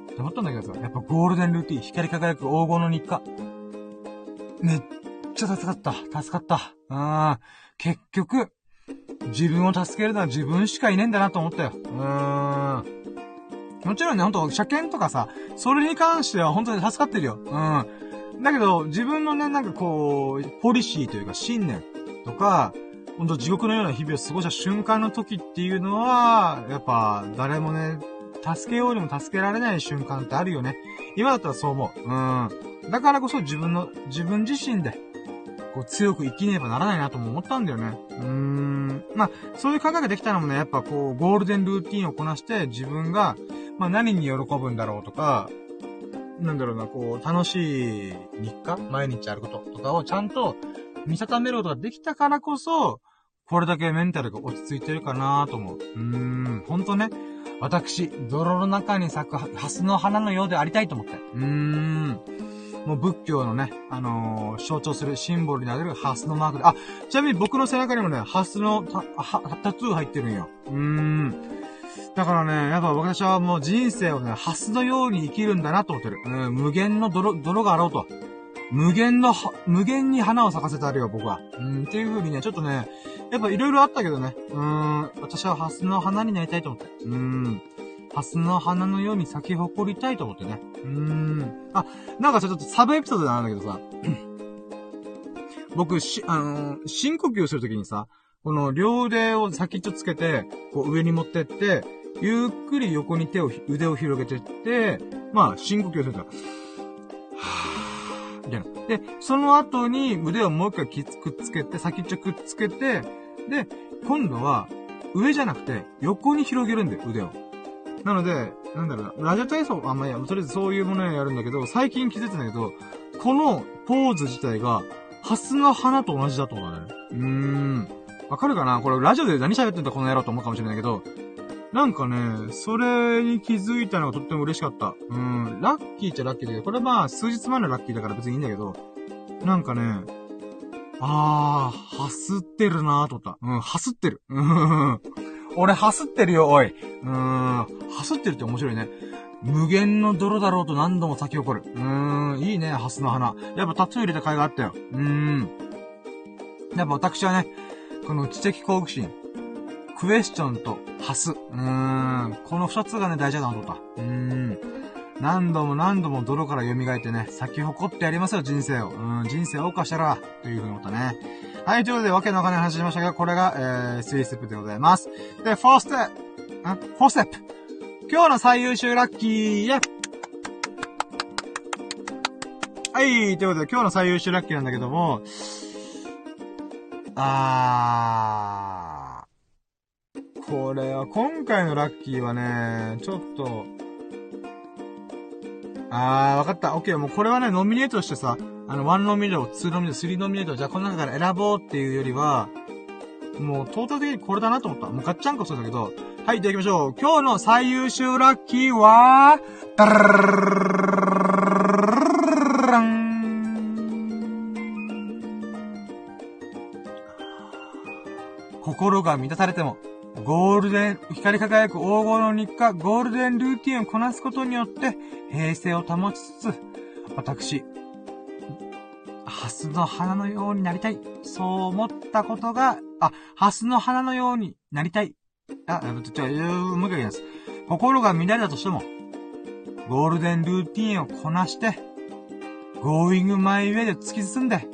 て思ったんだけどさ、やっぱゴールデンルーティー、光り輝く黄金の日課。めっちゃ助かった。結局、自分を助けるのは自分しかいねえんだなと思ったよ。もちろんね、ほんと、車検とかさ、それに関しては本当に助かってるよ。うん。だけど、自分のね、なんかこう、ポリシーというか、信念とか、ほんと地獄のような日々を過ごした瞬間の時っていうのは、やっぱ、誰もね、助けようにも助けられない瞬間ってあるよね。今だったらそう思う。うん。だからこそ自分自身で、こう、強く生きねばならないなとも思ったんだよね。まあ、そういう考えができたのもね、やっぱこう、ゴールデンルーティンをこなして、自分が、まあ、何に喜ぶんだろうとか、なんだろうな、こう、楽しい日課？毎日あることとかをちゃんと見定めることができたからこそ、これだけメンタルが落ち着いてるかなと思う。ほんとね。私、泥の中に咲くハスの花のようでありたいと思って。もう仏教のね、象徴するシンボルにあげるハスのマークで。あ、ちなみに僕の背中にもね、ハスのタトゥー入ってるんよ。だからね、やっぱ私はもう人生をね、ハスのように生きるんだなと思ってる。無限の泥があろうと。無限に花を咲かせてあるよ、僕は。っていう風にね、ちょっとね、やっぱいろいろあったけどね。私はハスの花になりたいと思って。ハスの花のように咲き誇りたいと思ってね。あ、なんかちょっとサブエピソードなんだけどさ。僕、深呼吸するときにさ、この両腕を先っちょつけて、こう上に持ってって、ゆっくり横に腕を広げてって、まあ、深呼吸するんだよ。で、その後に腕をもう一回くっつけて、先っちょくっつけて、で、今度は上じゃなくて横に広げるんだよ、腕を。なので、なんだろうな、ラジオ体操、とりあえずそういうものをやるんだけど、最近気づいたんだけど、このポーズ自体が、ハスの花と同じだと思うね。わかるかな？これラジオで何喋ってんだこの野郎と思うかもしれないけど、なんかね、それに気づいたのがとっても嬉しかった。ラッキーっちゃラッキーだけど、これまあ数日前のラッキーだから別にいいんだけど、なんかね、ハスってるなーと思った。ハスってる。俺ハスってるよ、おい。ハスってるって面白いね。無限の泥だろうと何度も咲き誇る。いいね、ハスの花。やっぱタトゥー入れた甲斐があったよ。やっぱ私はね、この知的好奇心。クエスチョンとハス。この二つがね、大事だなと思った。何度も何度も泥から蘇ってね、咲き誇ってやりますよ、人生を。人生を謳歌したら、というふうに思ったね。はい、ということで、わけのわかんない話しましたが、これが、3ステップでございます。で、4ステップ。今日の最優秀ラッキー、イェイ！はい、ということで、今日の最優秀ラッキーなんだけども、これは、今回のラッキーはね、ちょっと、わかった。オッケー。もうこれはね、ノミネートしてさ、1ノミネート、2ノミネート、3ノミネート、じゃあこの中から選ぼうっていうよりは、もうトータル的にこれだなと思った。もうガッチャンコそうだけど。はい、では行きましょう。今日の最優秀ラッキーは、心が満たされても、光り輝く黄金の日課、ゴールデンルーティンをこなすことによって、平静を保ちつつ、私、ハスの花のようになりたい。そう思ったことが、ハスの花のようになりたい。もう一回言います。心が乱れたとしても、ゴールデンルーティンをこなして、Going my way で突き進んで、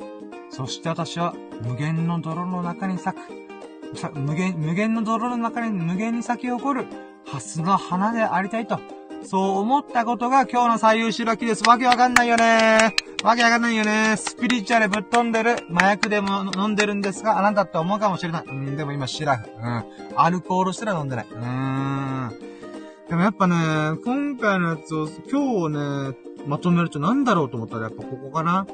そして私は無限の泥の中に咲く。無限の泥の中に無限に咲き誇る、ハスの花でありたいと、そう思ったことが今日の最優秀ラッキーです。わけわかんないよねー。わけわかんないよねー。スピリチュアルぶっ飛んでる。麻薬でも飲んでるんですが、あなたって思うかもしれない。でも今シラフ。アルコールすら飲んでない。でもやっぱね、今回のやつを、今日ね、まとめると何だろうと思ったらやっぱここかな。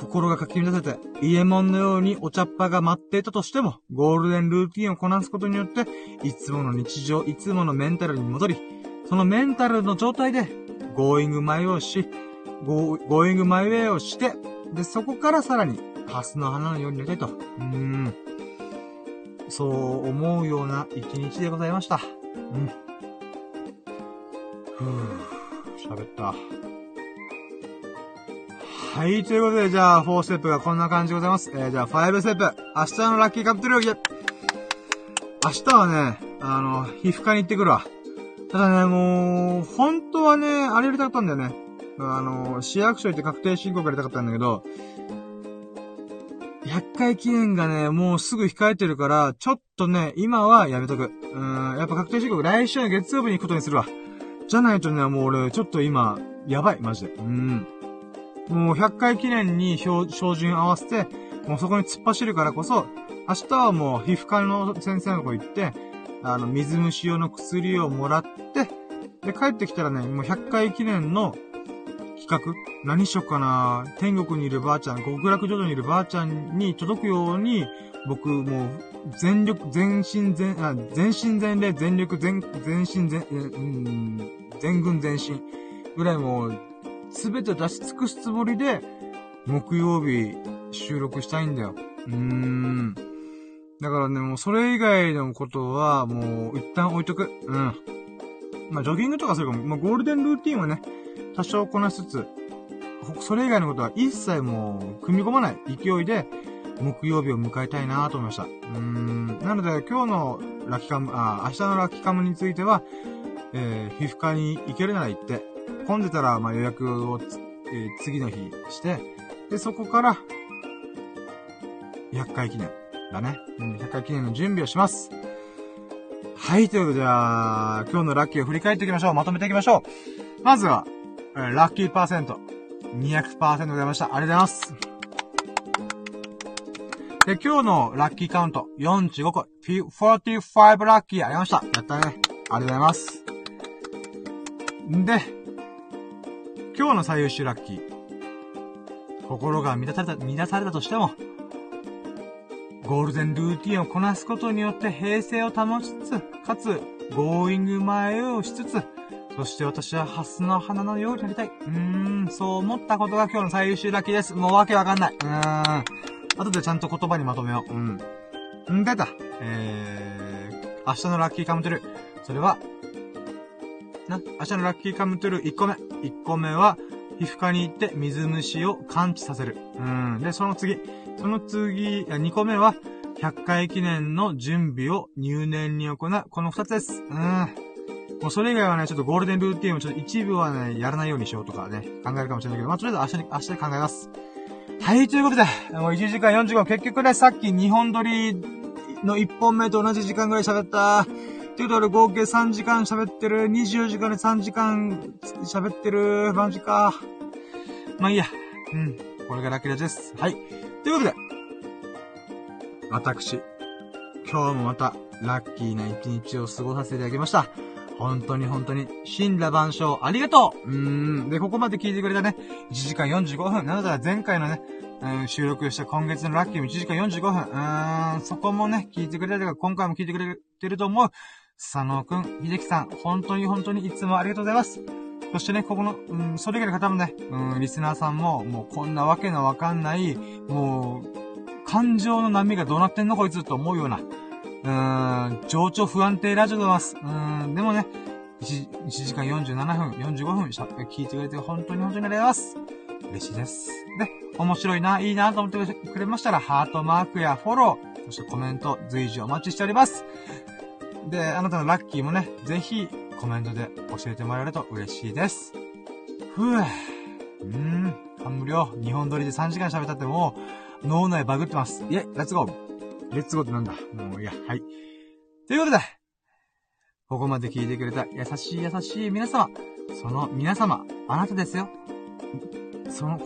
心がかき乱せて、家門のようにお茶っ葉が待っていたとしても、ゴールデンルーティンをこなすことによって、いつもの日常、いつものメンタルに戻り、そのメンタルの状態で、Going my way をして、で、そこからさらに、ハスの花のようになりたいと。そう思うような一日でございました。喋った。はい、ということで、じゃあ、4ステップがこんな感じでございます。じゃあ、5ステップ。明日のラッキーカプセルを明日はね、皮膚科に行ってくるわ。ただね、もう、本当はね、あれやりたかったんだよね。市役所行って確定申告やりたかったんだけど、100回記念がね、もうすぐ控えてるから、ちょっとね、今はやめとく。やっぱ確定申告来週の月曜日に行くことにするわ。じゃないとね、もう俺、ちょっと今、やばい、マジで。もう100回記念に標準合わせて、もうそこに突っ走るからこそ、明日はもう皮膚科の先生のとこ行って、水虫用の薬をもらって、で、帰ってきたらね、もう100回記念の企画何しよっかな。天国にいるばあちゃん、極楽浄土にいるばあちゃんに届くように、僕、もう、全身全霊、全軍全身ぐらいもう、すべて出し尽くすつもりで、木曜日収録したいんだよ。だからね、もうそれ以外のことは、もう、一旦置いとく。まあ、ジョギングとかするかも、まあ、ゴールデンルーティーンはね、多少こなしつつ、それ以外のことは一切もう、組み込まない勢いで、木曜日を迎えたいなぁと思いました。なので、今日のラキカム、明日のラキカムについては、皮膚科に行けるなら行って、混んでたら、まあ、予約を次の日して、で、そこから、100回記念。だね。100回記念の準備をします。はい、ということで、じゃあ、今日のラッキーを振り返っていきましょう。まとめていきましょう。まずは、ラッキーパーセント。200% ございました。ありがとうございます。で、今日のラッキーカウント。45個。45ラッキーありました。やったね。ありがとうございます。で、今日の最優秀ラッキー。心が乱されたとしても、ゴールデンルーティンをこなすことによって平静を保ちつつ、かつ、ゴーイング前をしつつ、そして私はハスの花のようになりたい。そう思ったことが今日の最優秀ラッキーです。もうわけわかんない。後でちゃんと言葉にまとめよう。出た。明日のラッキーカムトゥル。それは、明日のラッキーカムトゥル1個目。1個目は、皮膚科に行って水虫を感知させる。で、その次、2個目は、100回記念の準備を入念に行う。この2つです。もうそれ以外はね、ちょっとゴールデンルーティンをちょっと一部はね、やらないようにしようとかね、考えるかもしれないけど、まあ、とりあえず明日で考えます。はい、ということで、もう1時間45分。結局ね、さっき2本撮りの1本目と同じ時間ぐらい喋った。というと、俺合計3時間喋ってる。24時間で3時間喋ってる。マジか。まあいいや。これがラッキーラジです。はい。ということで、私、今日もまた、ラッキーな一日を過ごさせていただきました。本当に、森羅万象、ありがとう。で、ここまで聞いてくれたね、1時間45分。なので、前回のね、収録した今月のラッキーも1時間45分。そこもね、聞いてくれたりとか、今回も聞いてくれてると思う。佐野くん、秀樹さん、本当にいつもありがとうございます。そしてね、ここの、それ以外の方もね、リスナーさんも、もうこんなわけのわかんない、もう、感情の波がどうなってんのこいつと思うような、情緒不安定ラジオでございます。でもね、1時間47分、45分、聞いてくれて本当にありがとうございます。嬉しいです。で、面白いな、いいなと思ってくれましたら、ハートマークやフォロー、そしてコメント、随時お待ちしております。で、あなたのラッキーもね、ぜひ、コメントで教えてもらえると嬉しいです。感無量。2本撮りで3時間喋ったってもう、脳内バグってます。いえ、レッツゴー。レッツゴーってなんだ。もういや、はい。ということで、ここまで聞いてくれた優しい皆様、その皆様、あなたですよ。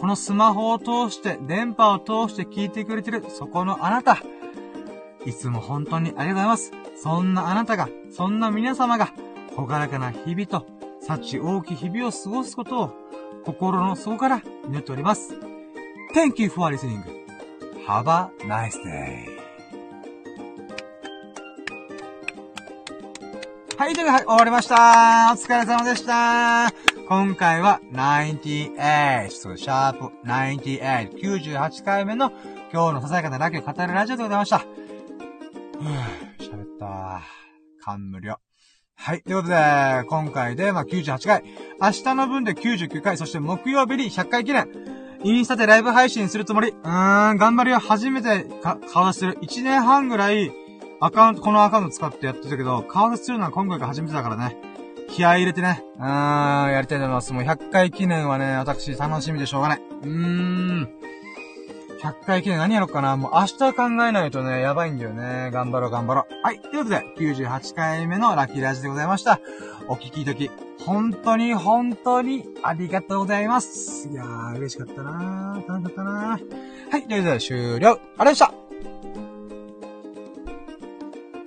このスマホを通して、電波を通して聞いてくれてる、そこのあなた、いつも本当にありがとうございます。そんなあなたが、そんな皆様が、ほがらかな日々と、幸多き日々を過ごすことを、心の底から祈っております。Thank you for listening. Have a nice day. はい、ということで、終わりました。お疲れ様でした。今回は98、Sharp98、98回目の今日のささやかなラッキーを語るラジオでございました。喋った。感無量。はい。ということで、今回で、98回。明日の分で99回。そして木曜日に100回記念。インスタでライブ配信するつもり。頑張りは初めて顔出しする。1年半ぐらい、このアカウント使ってやってたけど、顔出しするのは今回が初めてだからね。気合い入れてね、やりたいと思います。もう100回記念はね、私楽しみでしょうがない。100回記念何やろっかな。もう明日考えないとね、やばいんだよね。頑張ろう頑張ろう。はい。ということで、98回目のラッキーラジでございました。お聞きいただき、本当に本当にありがとうございます。いやー、嬉しかったなー。楽しかったなー。はい。ということで、終了。ありがとうございました。